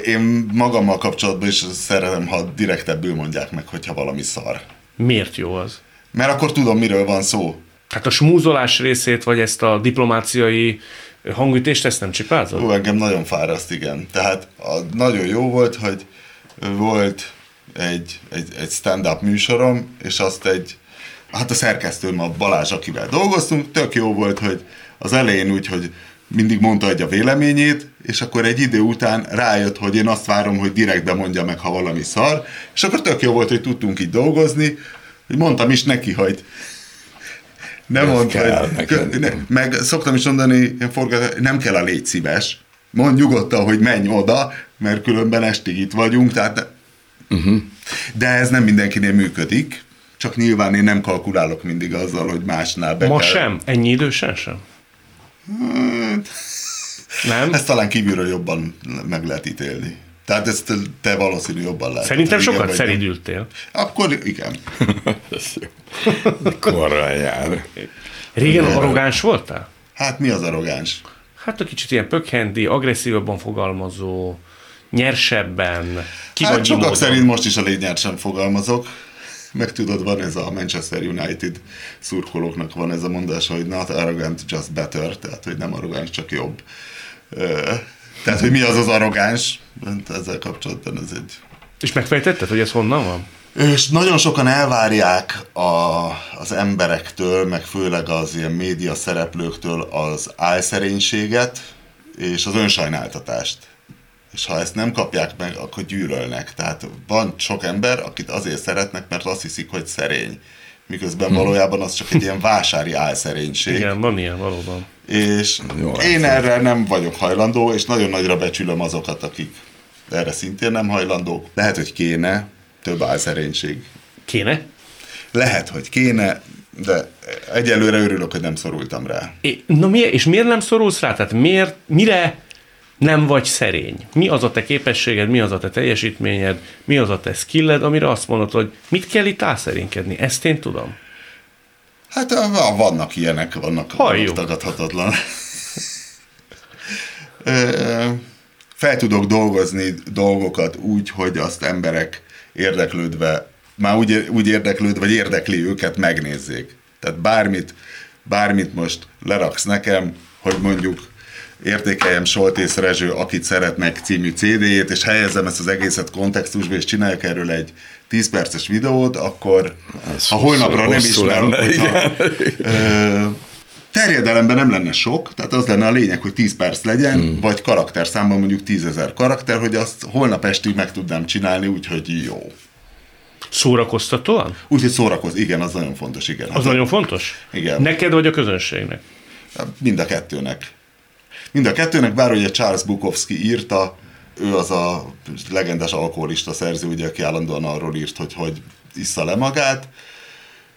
én magammal kapcsolatban is szeretem, ha direktebbül mondják meg, hogyha valami szar. Miért jó az? Mert akkor tudom, miről van szó. Hát a smúzolás részét, vagy ezt a diplomáciai hangütést, ezt nem csipázod? Hú, engem nagyon fáraszt, igen. Tehát nagyon jó volt, hogy volt egy stand-up műsorom, és azt hát a szerkesztőm, a Balázs, akivel dolgoztunk, tök jó volt, hogy az elején úgy, hogy mindig mondta a véleményét, és akkor egy idő után rájött, hogy én azt várom, hogy direktbe mondja meg, ha valami szar, és akkor tök jó volt, hogy tudtunk így dolgozni, hogy mondtam is neki, hogy nem mondd, meg szoktam is mondani, nem kell a légy szíves, mondd nyugodtan, hogy menj oda, mert különben estig itt vagyunk, tehát de ez nem mindenkinél működik, csak nyilván én nem kalkulálok mindig azzal, hogy másnál be ma kell. Sem? Ennyi idősen sem? Nem? Ezt talán kívülről jobban meg lehet ítélni. Tehát ezt te valószínű jobban látod. Szerintem sokat szeridültél. Akkor igen. Korral jár. Régen arrogáns voltál? Hát mi az arrogáns? Hát a kicsit ilyen pökhendi, agresszívabban fogalmazó, nyersebben, kivagyi módon. Hát sokak szerint most is a lénynyersen fogalmazok. Meg tudod, van ez a Manchester United szurkolóknak van ez a mondása, hogy not arrogant, just better, tehát hogy nem arrogáns, csak jobb. Tehát, hogy mi az az arrogáns, ezzel kapcsolatban ez egy... És megfejtetted, hogy ez honnan van? És nagyon sokan elvárják az emberektől, meg főleg az ilyen média szereplőktől az álszerénységet és az önsajnáltatást. És ha ezt nem kapják meg, akkor gyűlölnek. Tehát van sok ember, akit azért szeretnek, mert azt hiszik, hogy szerény. Miközben valójában az csak egy ilyen vásári álszerénység. Igen, van ilyen, valóban. És jó, én erre nem vagyok hajlandó, és nagyon nagyra becsülöm azokat, akik erre szintén nem hajlandók. Lehet, hogy kéne több álszerénység. Kéne? Lehet, hogy kéne, de egyelőre örülök, hogy nem szorultam rá. És miért nem szorulsz rá? Tehát mire... nem vagy szerény. Mi az a te képességed, mi az a te teljesítményed, mi az a te skilled, amire azt mondod, hogy mit kell itt álszerénykedni? Ezt én tudom. Hát vannak ilyenek, vannak tagadhatatlan. Fel tudok dolgozni dolgokat úgy, hogy azt emberek érdeklődve, már úgy érdeklődve, vagy érdekli őket, megnézzék. Tehát bármit most leraksz nekem, hogy mondjuk értékeljem Soltész Rezső, akit szeretnek című CD-jét, és helyezzem ezt az egészet kontextusba, és csináljak erről egy 10 perces videót, akkor ez ha holnapra nem ismerem, terjedelemben nem lenne sok, tehát az lenne a lényeg, hogy 10 perc legyen, vagy karakterszámban mondjuk 10.000 karakter, hogy azt holnap estig meg tudnám csinálni, úgyhogy jó. Szórakoztatóan? Úgyhogy igen, az nagyon fontos, igen. Az nagyon fontos? Igen. Neked vagy a közönségnek? Mind a kettőnek. Bár ugye Charles Bukowski írta, ő az a legendás alkoholista szerző, ugye, aki állandóan arról írt, hogy issza le magát,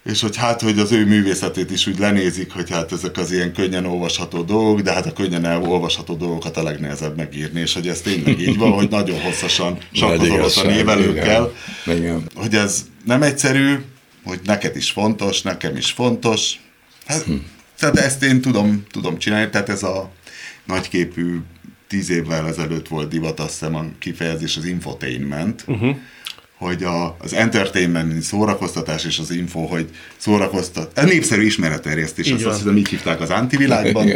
és hogy az ő művészetét is úgy lenézik, hogy hát ezek az ilyen könnyen olvasható dolgok, de hát a könnyen elolvasható dolgokat a legnehezebb megírni, és hogy ez tényleg így van, hogy nagyon hosszasan sakkozolottan évelőkkel, hogy ez nem egyszerű, hogy neked is fontos, nekem is fontos. Hát, tehát ezt én tudom csinálni, tehát ez a nagyképű 10 évvel ezelőtt volt divat, azt hiszem a kifejezés az infotainment, hogy az entertainment, szórakoztatás és az info, hogy szórakoztatás, népszerű ismeretterjesztés, azt hiszem így hívták az antivilágban,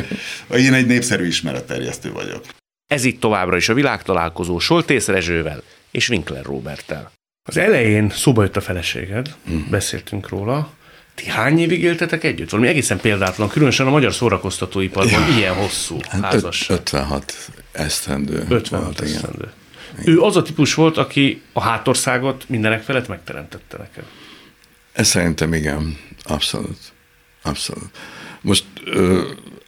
én egy népszerű ismeretterjesztő vagyok. Ez itt továbbra is a világtalálkozó Soltész Rezsővel és Winkler Róberttel. Az elején szóba jött a feleséged, beszéltünk róla. Ti hány évig éltetek együtt? Valami egészen példátlan, különösen a magyar szórakoztatóiparban ilyen hosszú házasság. 56 esztendő. 56 esztendő. Ő az a típus volt, aki a hátországot mindenek felett megteremtette neked. Ez szerintem igen, abszolút. Most,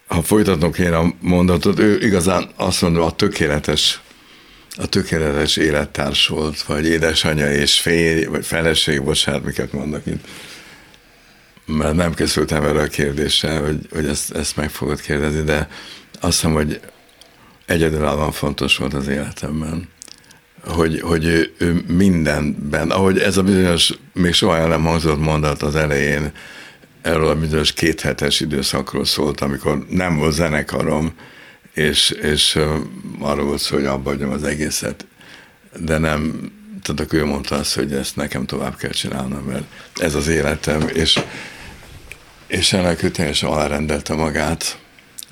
ha folytatnok én a mondatot, ő igazán azt mondom, a tökéletes élettárs volt, vagy édesanyja és férj, vagy feleség, bocsánat, miket mondnak itt. Mert nem készültem erre a kérdéssel, hogy ezt meg fogod kérdezni, de azt hiszem, hogy egyedülállóan fontos volt az életemben, hogy ő mindenben, ahogy ez a bizonyos, még soha el nem hangzott mondat az elején, erről a bizonyos kéthetes időszakról szólt, amikor nem volt zenekarom, és arról volt szó, hogy abba hagyom az egészet, de nem, tehát akkor ő mondta azt, hogy ezt nekem tovább kell csinálnom, mert ez az életem, és ennek ő teljesen alárendelte magát.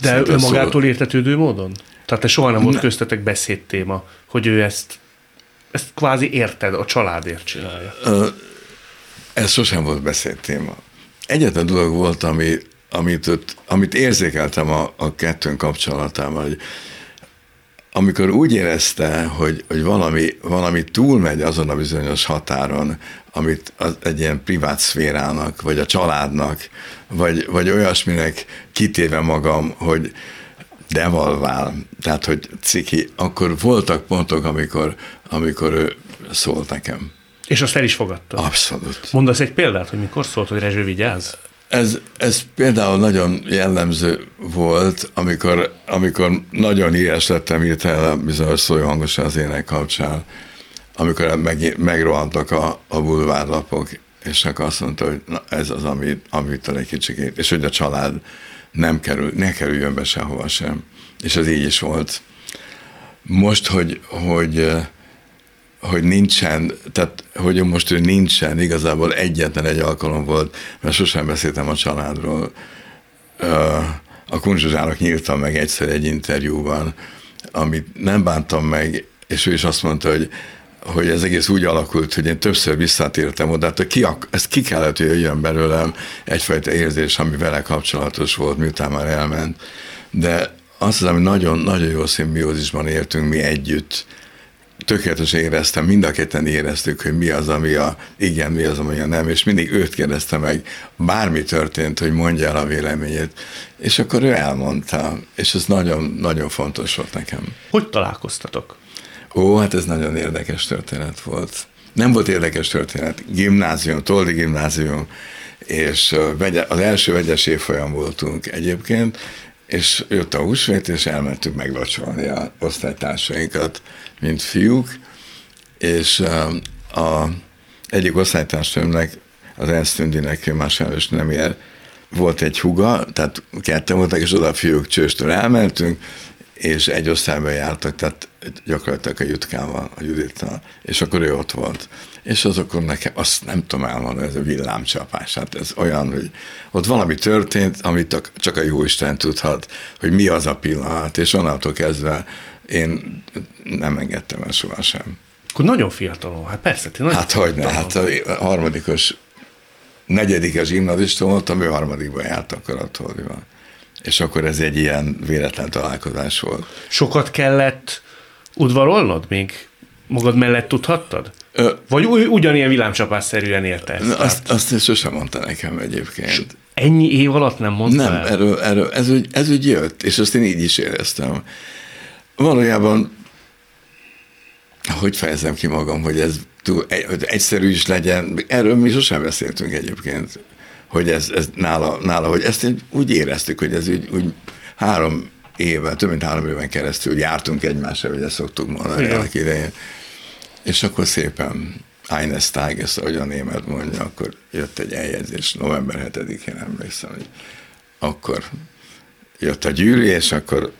De szerintem ő magától értetődő módon? Tehát soha nem volt köztetek beszédtéma, hogy ő ezt kvázi érted, a családért csinálja. Ez sosem volt beszédtéma. Egyetlen dolog volt, amit érzékeltem a kettőnk kapcsolatában, hogy amikor úgy érezte, hogy valami túlmegy azon a bizonyos határon, amit egy ilyen privát szférának, vagy a családnak, vagy olyasminek kitéve magam, hogy devalvál, tehát hogy ciki, akkor voltak pontok, amikor ő szólt nekem. És azt el is fogadta? Abszolút. Mondasz egy példát, hogy mikor szólt, hogy Rezső, vigyázz? Ez például nagyon jellemző volt, amikor nagyon híres lettem, hirtelen bizonyos Szóljon hangosan az ének kapcsán, amikor megrohantak a bulvárlapok, és akkor azt mondta, hogy na, ez az, amitől egy kicsikét, és hogy a család ne kerüljön be sehova sem. És az így is volt. Most, hogy nincsen, tehát hogy most ő nincsen, igazából egyetlen egy alkalom volt, mert sosem beszéltem a családról. A Kun Zsuzsának nyíltam meg egyszer egy interjúban, amit nem bántam meg, és ő is azt mondta, hogy ez egész úgy alakult, hogy én többször visszatértem oda, tehát ez ki kellett, hogy jöjjön belőlem egyfajta érzés, ami vele kapcsolatos volt, miután már elment. De azt hiszem, hogy nagyon jó szimbiózisban éltünk mi együtt. Tökéletesen éreztem, mind a ketten éreztük, hogy mi az, ami a igen, mi az, ami a nem, és mindig őt kérdezte meg, bármi történt, hogy mondja el a véleményét, és akkor ő elmondta, és ez nagyon fontos volt nekem. Hogy találkoztatok? Ó, hát ez nagyon érdekes történet volt. Nem volt érdekes történet. Gimnázium, Toldi gimnázium, és az első vegyes évfolyam voltunk egyébként, és jött a húsvét, és elmentünk megvacsolni az osztálytársainkat, mint fiúk, és egyik osztálytársamnak, az Ernst Tündinek, már sajnos nem ér, volt egy húga, tehát ketten voltak, és oda a fiúk Csőstől elmentünk, és egy osztályban jártak, tehát gyakorlatilag a Jutkával, a Judittal, és akkor ő ott volt. És az akkor nekem, azt nem tudom elmondani, ez a villámcsapás, hát ez olyan, hogy ott valami történt, amit csak a Jóisten tudhat, hogy mi az a pillanat, és onnantól kezdve én nem engedtem el sohasem. Akkor nagyon fiatalon, hát persze. Hát hogyne, hát a negyedikes gimnazista voltam, ő harmadikban járt akkor a Toldival. És akkor ez egy ilyen véletlen találkozás volt. Sokat kellett udvarolnod még? Magad mellett tudhattad? Vagy ugyanilyen villámcsapásszerűen érte ezt? Azt sosem mondta nekem egyébként. Ennyi év alatt nem mondta? Nem, erről ez úgy jött, és azt én így is éreztem. Valójában, hogy fejezem ki magam, hogy ez túl, hogy egyszerű is legyen, erről mi sosem beszéltünk egyébként, hogy ez nála, hogy ezt úgy éreztük, hogy ez úgy 3 éven, több mint 3 éven keresztül jártunk egymásra, hogy ezt szoktuk mondani ennek idején. És akkor szépen Einstein, ezt ahogy a német mondja, akkor jött egy eljegyzés, november 7-én emlékszem, hogy akkor jött a gyűli, és akkor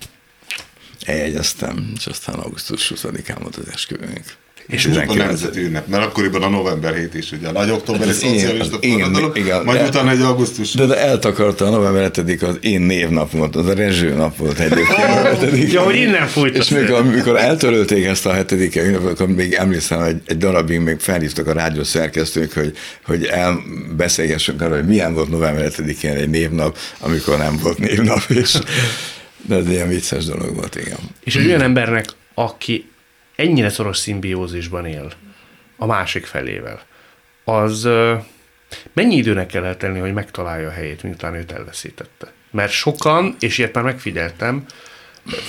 eljegyeztem, és aztán augusztus 20-án volt az esküvőnk. És a nemzeti ünnep, mert akkoriban a november 7 is ugye, a nagy októberi szocialista forradalom, majd utána egy augusztus. De eltakarta a november 7-dik, az én névnap volt, az a Rezső nap volt egyébként. Ja, hogy innen fújt. És mikor eltörölték ezt a 7-e ünnepet, akkor még emlékszem, hogy egy darabig még felhívtak a rádió szerkesztők, hogy elbeszélgessünk arra, hogy milyen volt november 7-én egy névnap, amikor nem volt névnap is. De ez ilyen vicces dolog volt, igen. És egy olyan embernek, aki ennyire szoros szimbiózisban él a másik felével, az mennyi időnek kell eltenni, hogy megtalálja a helyét, miután őt elveszítette? Mert sokan, és ilyet már megfigyeltem,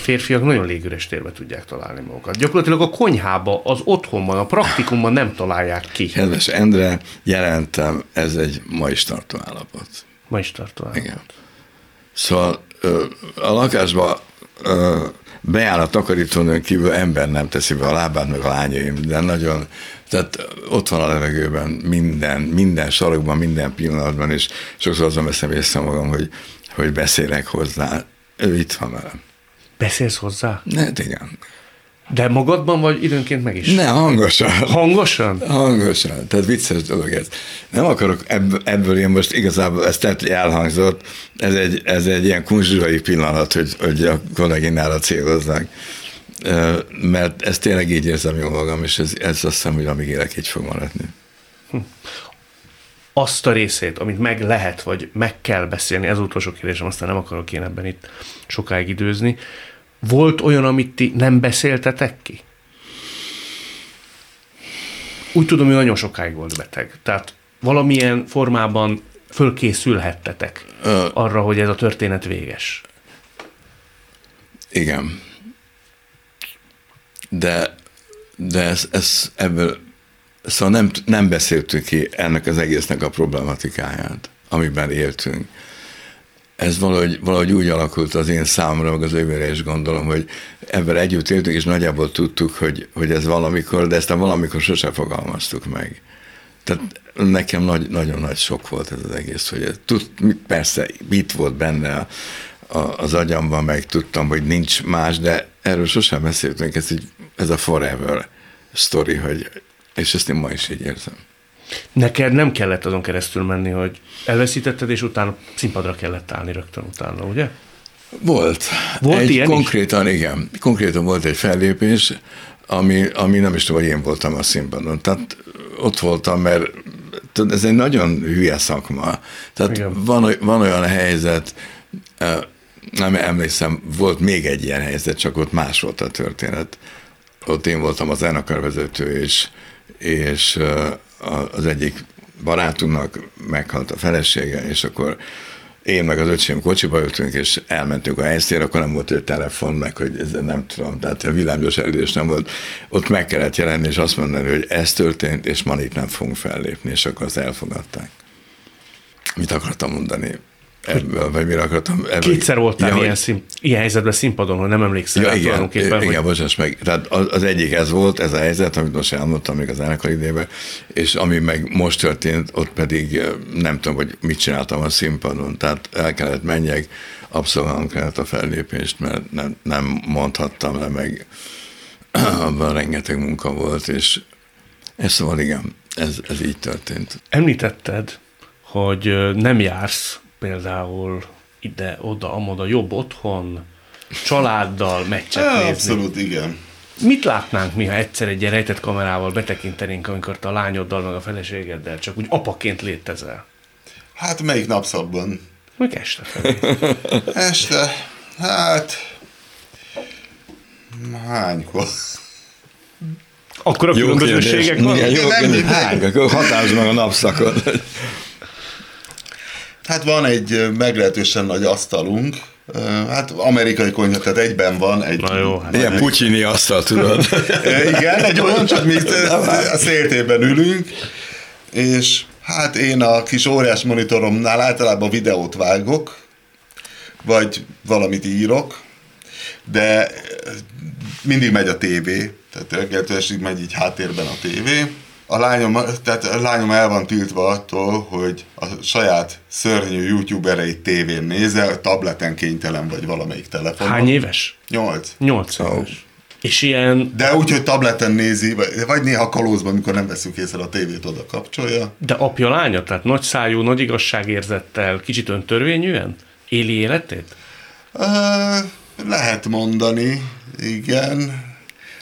férfiak nagyon légüres térbe tudják találni magukat. Gyakorlatilag a konyhába, az otthonban, a praktikumban nem találják ki. Kedves Endre, jelentem, ez egy ma is tartó állapot. Igen. Szóval a lakásban beáll a takarítónőn kívül ember nem teszi be a lábát, meg a lányaim, de nagyon, tehát ott van a levegőben minden sarokban, minden pillanatban, és sokszor azon veszem észre magam, hogy beszélek hozzá. Ő itt van velem. Beszélsz hozzá? Hát igen. De magadban vagy időnként meg is? Ne, hangosan. Hangosan? Hangosan, tehát vicces dolog ez. Nem akarok ebből én most igazából, ez tett elhangzott, ez egy ilyen Kun Zsuzsai pillanat, hogy a kolléginára céloznak. Mert ezt tényleg így érzem jól magam, és ez azt hiszem, hogy amíg élek, így fog maradni. Azt a részét, amit meg lehet, vagy meg kell beszélni, ez utolsó kérdésem, aztán nem akarok én ebben itt sokáig időzni. Volt olyan, amit ti nem beszéltetek ki? Úgy tudom, hogy nagyon sokáig volt beteg. Tehát valamilyen formában fölkészülhettetek arra, hogy ez a történet véges. Igen. De ez ebből... Szóval nem beszéltük ki ennek az egésznek a problematikáját, amiben éltünk. Ez valahogy úgy alakult az én számomra, meg az ővére is gondolom, hogy ebben együtt éltünk, és nagyjából tudtuk, hogy ez valamikor, de ezt a valamikor sose fogalmaztuk meg. Tehát nekem nagyon nagy sok volt ez az egész, hogy persze itt volt benne az agyamban, meg tudtam, hogy nincs más, de erről sosem beszéltünk, ez a forever sztori, és ezt én ma is így érzem. Neked nem kellett azon keresztül menni, hogy elveszítetted, és utána színpadra kellett állni rögtön utána, ugye? Volt egy ilyen konkrétan is? Igen. Konkrétan volt egy fellépés, ami nem is tudom, hogy én voltam a színpadon. Tehát ott voltam, mert ez egy nagyon hülye szakma. Tehát van olyan helyzet, nem emlékszem, volt még egy ilyen helyzet, csak ott más volt a történet. Ott én voltam a zenekarvezető, és az egyik barátunknak meghalt a felesége, és akkor én meg az öcsém kocsiba ültünk, és elmentünk a helyszínre, akkor nem volt ő telefon, meg hogy ez nem tudom, tehát a villámgyors elődés nem volt. Ott meg kellett jelenni, és azt mondani, hogy ez történt, és ma itt nem fogunk fellépni, és akkor azt elfogadták. Mit akartam mondani? Ebből, vagy mire akartam? Ebből. Kétszer voltál ilyen helyzetben színpadon, hogy nem emlékszel. Ja, igen, bocsáss meg. Tehát az egyik ez volt, ez a helyzet, amit most elmondtam még az zenekar idejében, és ami meg most történt, ott pedig nem tudom, hogy mit csináltam a színpadon. Tehát el kellett menjek, abszolválnom kellett a fellépést, mert nem mondhattam le, meg abban rengeteg munka volt, és ez szóval igen, ez így történt. Említetted, hogy nem jársz például ide, oda, amoda, jobb otthon, családdal meccset nézni. Abszolút, igen. Mit látnánk mi, ha egyszer egy ilyen rejtett kamerával betekintenénk, amikor te a lányoddal, meg a feleségeddel csak úgy apaként létezel? Hát melyik napszakban? Még este felé. Este? Hát... Hánykor? Akkor a különbözőségek van? Hánykor? Határozd meg a napszakot. Hát van egy meglehetősen nagy asztalunk, hát amerikai konyha, tehát egyben van egy... Na jó, hát ilyen puccini asztal, tudod. Igen, egy olyan, csak mi a széltében ülünk, és hát én a kis óriás monitoromnál általában videót vágok, vagy valamit írok, de mindig megy a tévé, tehát reggeltől estig megy így háttérben a tévé. A lányom el van tiltva attól, hogy a saját szörnyű youtubereit tévén nézel, tableten kénytelen vagy valamelyik telefonon. Hány éves? 8 éves. És ilyen... De úgy, hogy tableten nézi, vagy néha kalózban, amikor nem veszünk észre a tévét, oda kapcsolja. De apja lánya, tehát nagy szájú, nagy igazságérzettel, kicsit öntörvényűen éli életét? Lehet mondani, igen.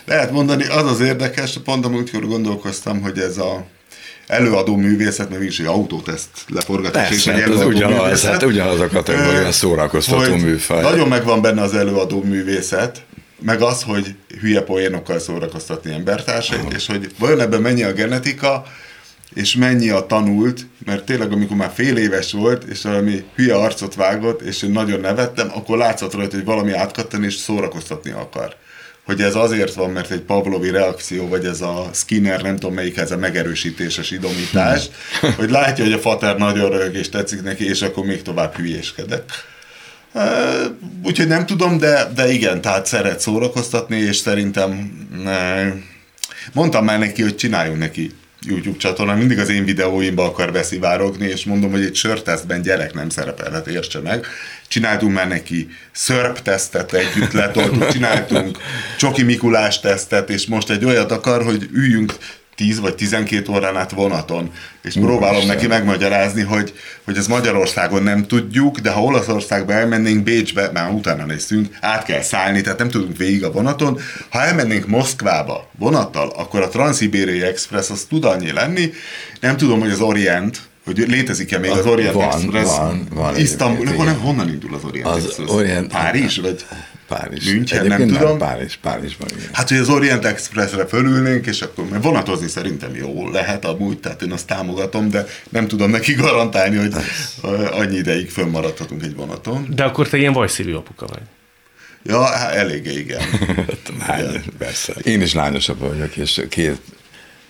Lehet mondani, az érdekes, pont amikor gondolkoztam, hogy ez a előadó művészet, mert mégis egy autóteszt leforgatás, és egy előadó művészet. Hát ugyanaz a kategórián szórakoztató műfaj. Nagyon megvan benne az előadó művészet, meg az, hogy hülye poénokkal szórakoztatni embertársait, és hogy vajon ebben mennyi a genetika, és mennyi a tanult, mert tényleg amikor már fél éves volt, és valami hülye arcot vágott, és én nagyon nevettem, akkor látszott rajta, hogy valami átkattan, és szórakoztatni akar. Hogy ez azért van, mert egy pavlovi reakció, vagy ez a Skinner, nem tudom melyik, ez a megerősítéses idomítás, hogy látja, hogy a fater nagyon röhög és tetszik neki, és akkor még tovább hülyéskedek. Úgyhogy nem tudom, de igen, tehát szeret szórakoztatni, és szerintem mondtam már neki, hogy csináljunk neki YouTube csatornán, mindig az én videóimba akar beszivárogni, és mondom, hogy egy sörtesztben gyerek nem szerepelhet, értse meg. Csináltunk már neki szörptesztet együtt, letoltuk, csináltunk Csoki Mikulás tesztet, és most egy olyat akar, hogy üljünk 10 vagy 12 órán át vonaton, és próbálom neki megmagyarázni, hogy ez Magyarországon nem tudjuk, de ha Olaszországba elmennénk Bécsbe, már utána néztünk, át kell szállni, tehát nem tudunk végig a vonaton. Ha elmennénk Moszkvába vonattal, akkor a Transzszibériai Express az tud annyi lenni, nem tudom, hogy az Orient, hogy létezik-e még az Orient Express. Van Isztambul, honnan indul az Orient Express? Párizs vagy? Párizs. München, nem tudom. Párizsban. Hát, hogy az Orient Expressre fölülnénk, és akkor vonatozni szerintem jó lehet amúgy, tehát én azt támogatom, de nem tudom neki garantálni, hogy annyi ideig fönnmaradhatunk egy vonaton. De akkor te ilyen vajszívű apuka vagy. Ja, eléggé igen. Persze. Én is lányosabb vagyok, és két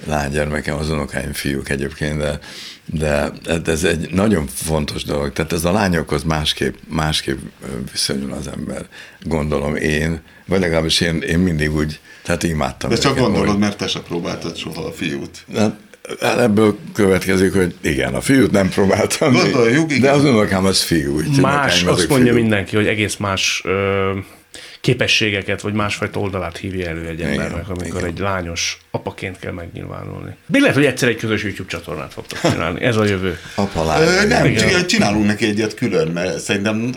lánygyermekem, az unokáim fiúk egyébként, de ez egy nagyon fontos dolog. Tehát ez a lányokhoz másképp viszonyul az ember, gondolom én, vagy legalábbis én mindig úgy, tehát imádtam. De csak gondolod, hogy... mert te se próbáltad soha a fiút. Hát ebből következik, hogy igen, a fiút nem próbáltam, gondoljuk, de az unokám az fiú. Más, azt mondja fiú. Mindenki, hogy egész más... képességeket, vagy másfajta oldalát hívja elő egy embernek, amikor egy lányos apaként kell megnyilvánulni. Még lehet, hogy egyszer egy közös YouTube csatornát fogtok csinálni. Ez a jövő. Nem, csinálunk neki egyet külön, mert szerintem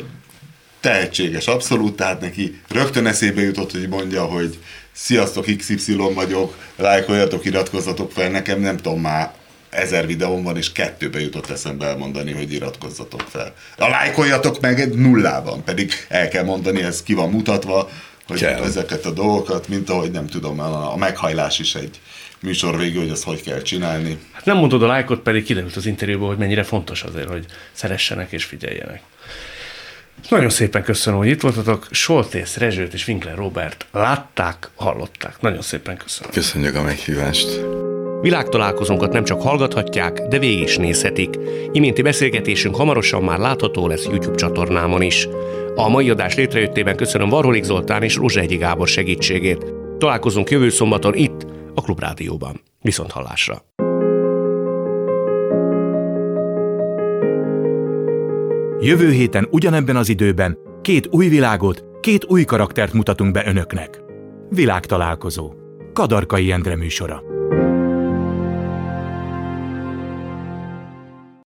tehetséges abszolút, tehát neki rögtön eszébe jutott, hogy mondja, hogy sziasztok, XY vagyok, lájkoljatok, iratkozzatok fel, nekem nem tudom már, 1000 videón van, és 2-be jutott eszembe elmondani, hogy iratkozzatok fel. A lájkoljatok meg 0-ban, pedig el kell mondani, ez ki van mutatva, hogy ezeket a dolgokat, mint ahogy nem tudom, a meghajlás is egy műsor végül, hogy ezt hogy kell csinálni. Hát nem mondod a lájkot, pedig kiderült az interjúból, hogy mennyire fontos azért, hogy szeressenek és figyeljenek. Nagyon szépen köszönöm, hogy itt voltatok. Soltész Rezsőt és Winkler Róbert látták, hallották. Nagyon szépen köszönöm. Köszönjük a meghívást. Világtalálkozónkat nem csak hallgathatják, de végig is nézhetik. Iménti beszélgetésünk hamarosan már látható lesz YouTube csatornámon is. A mai adás létrejöttében köszönöm Varholik Zoltán és Rózsahegyi Gábor segítségét. Találkozunk jövő szombaton itt, a Klubrádióban. Viszont hallásra! Jövő héten ugyanebben az időben 2 új világot, 2 új karaktert mutatunk be önöknek. Világtalálkozó. Kadarkai Endre műsora.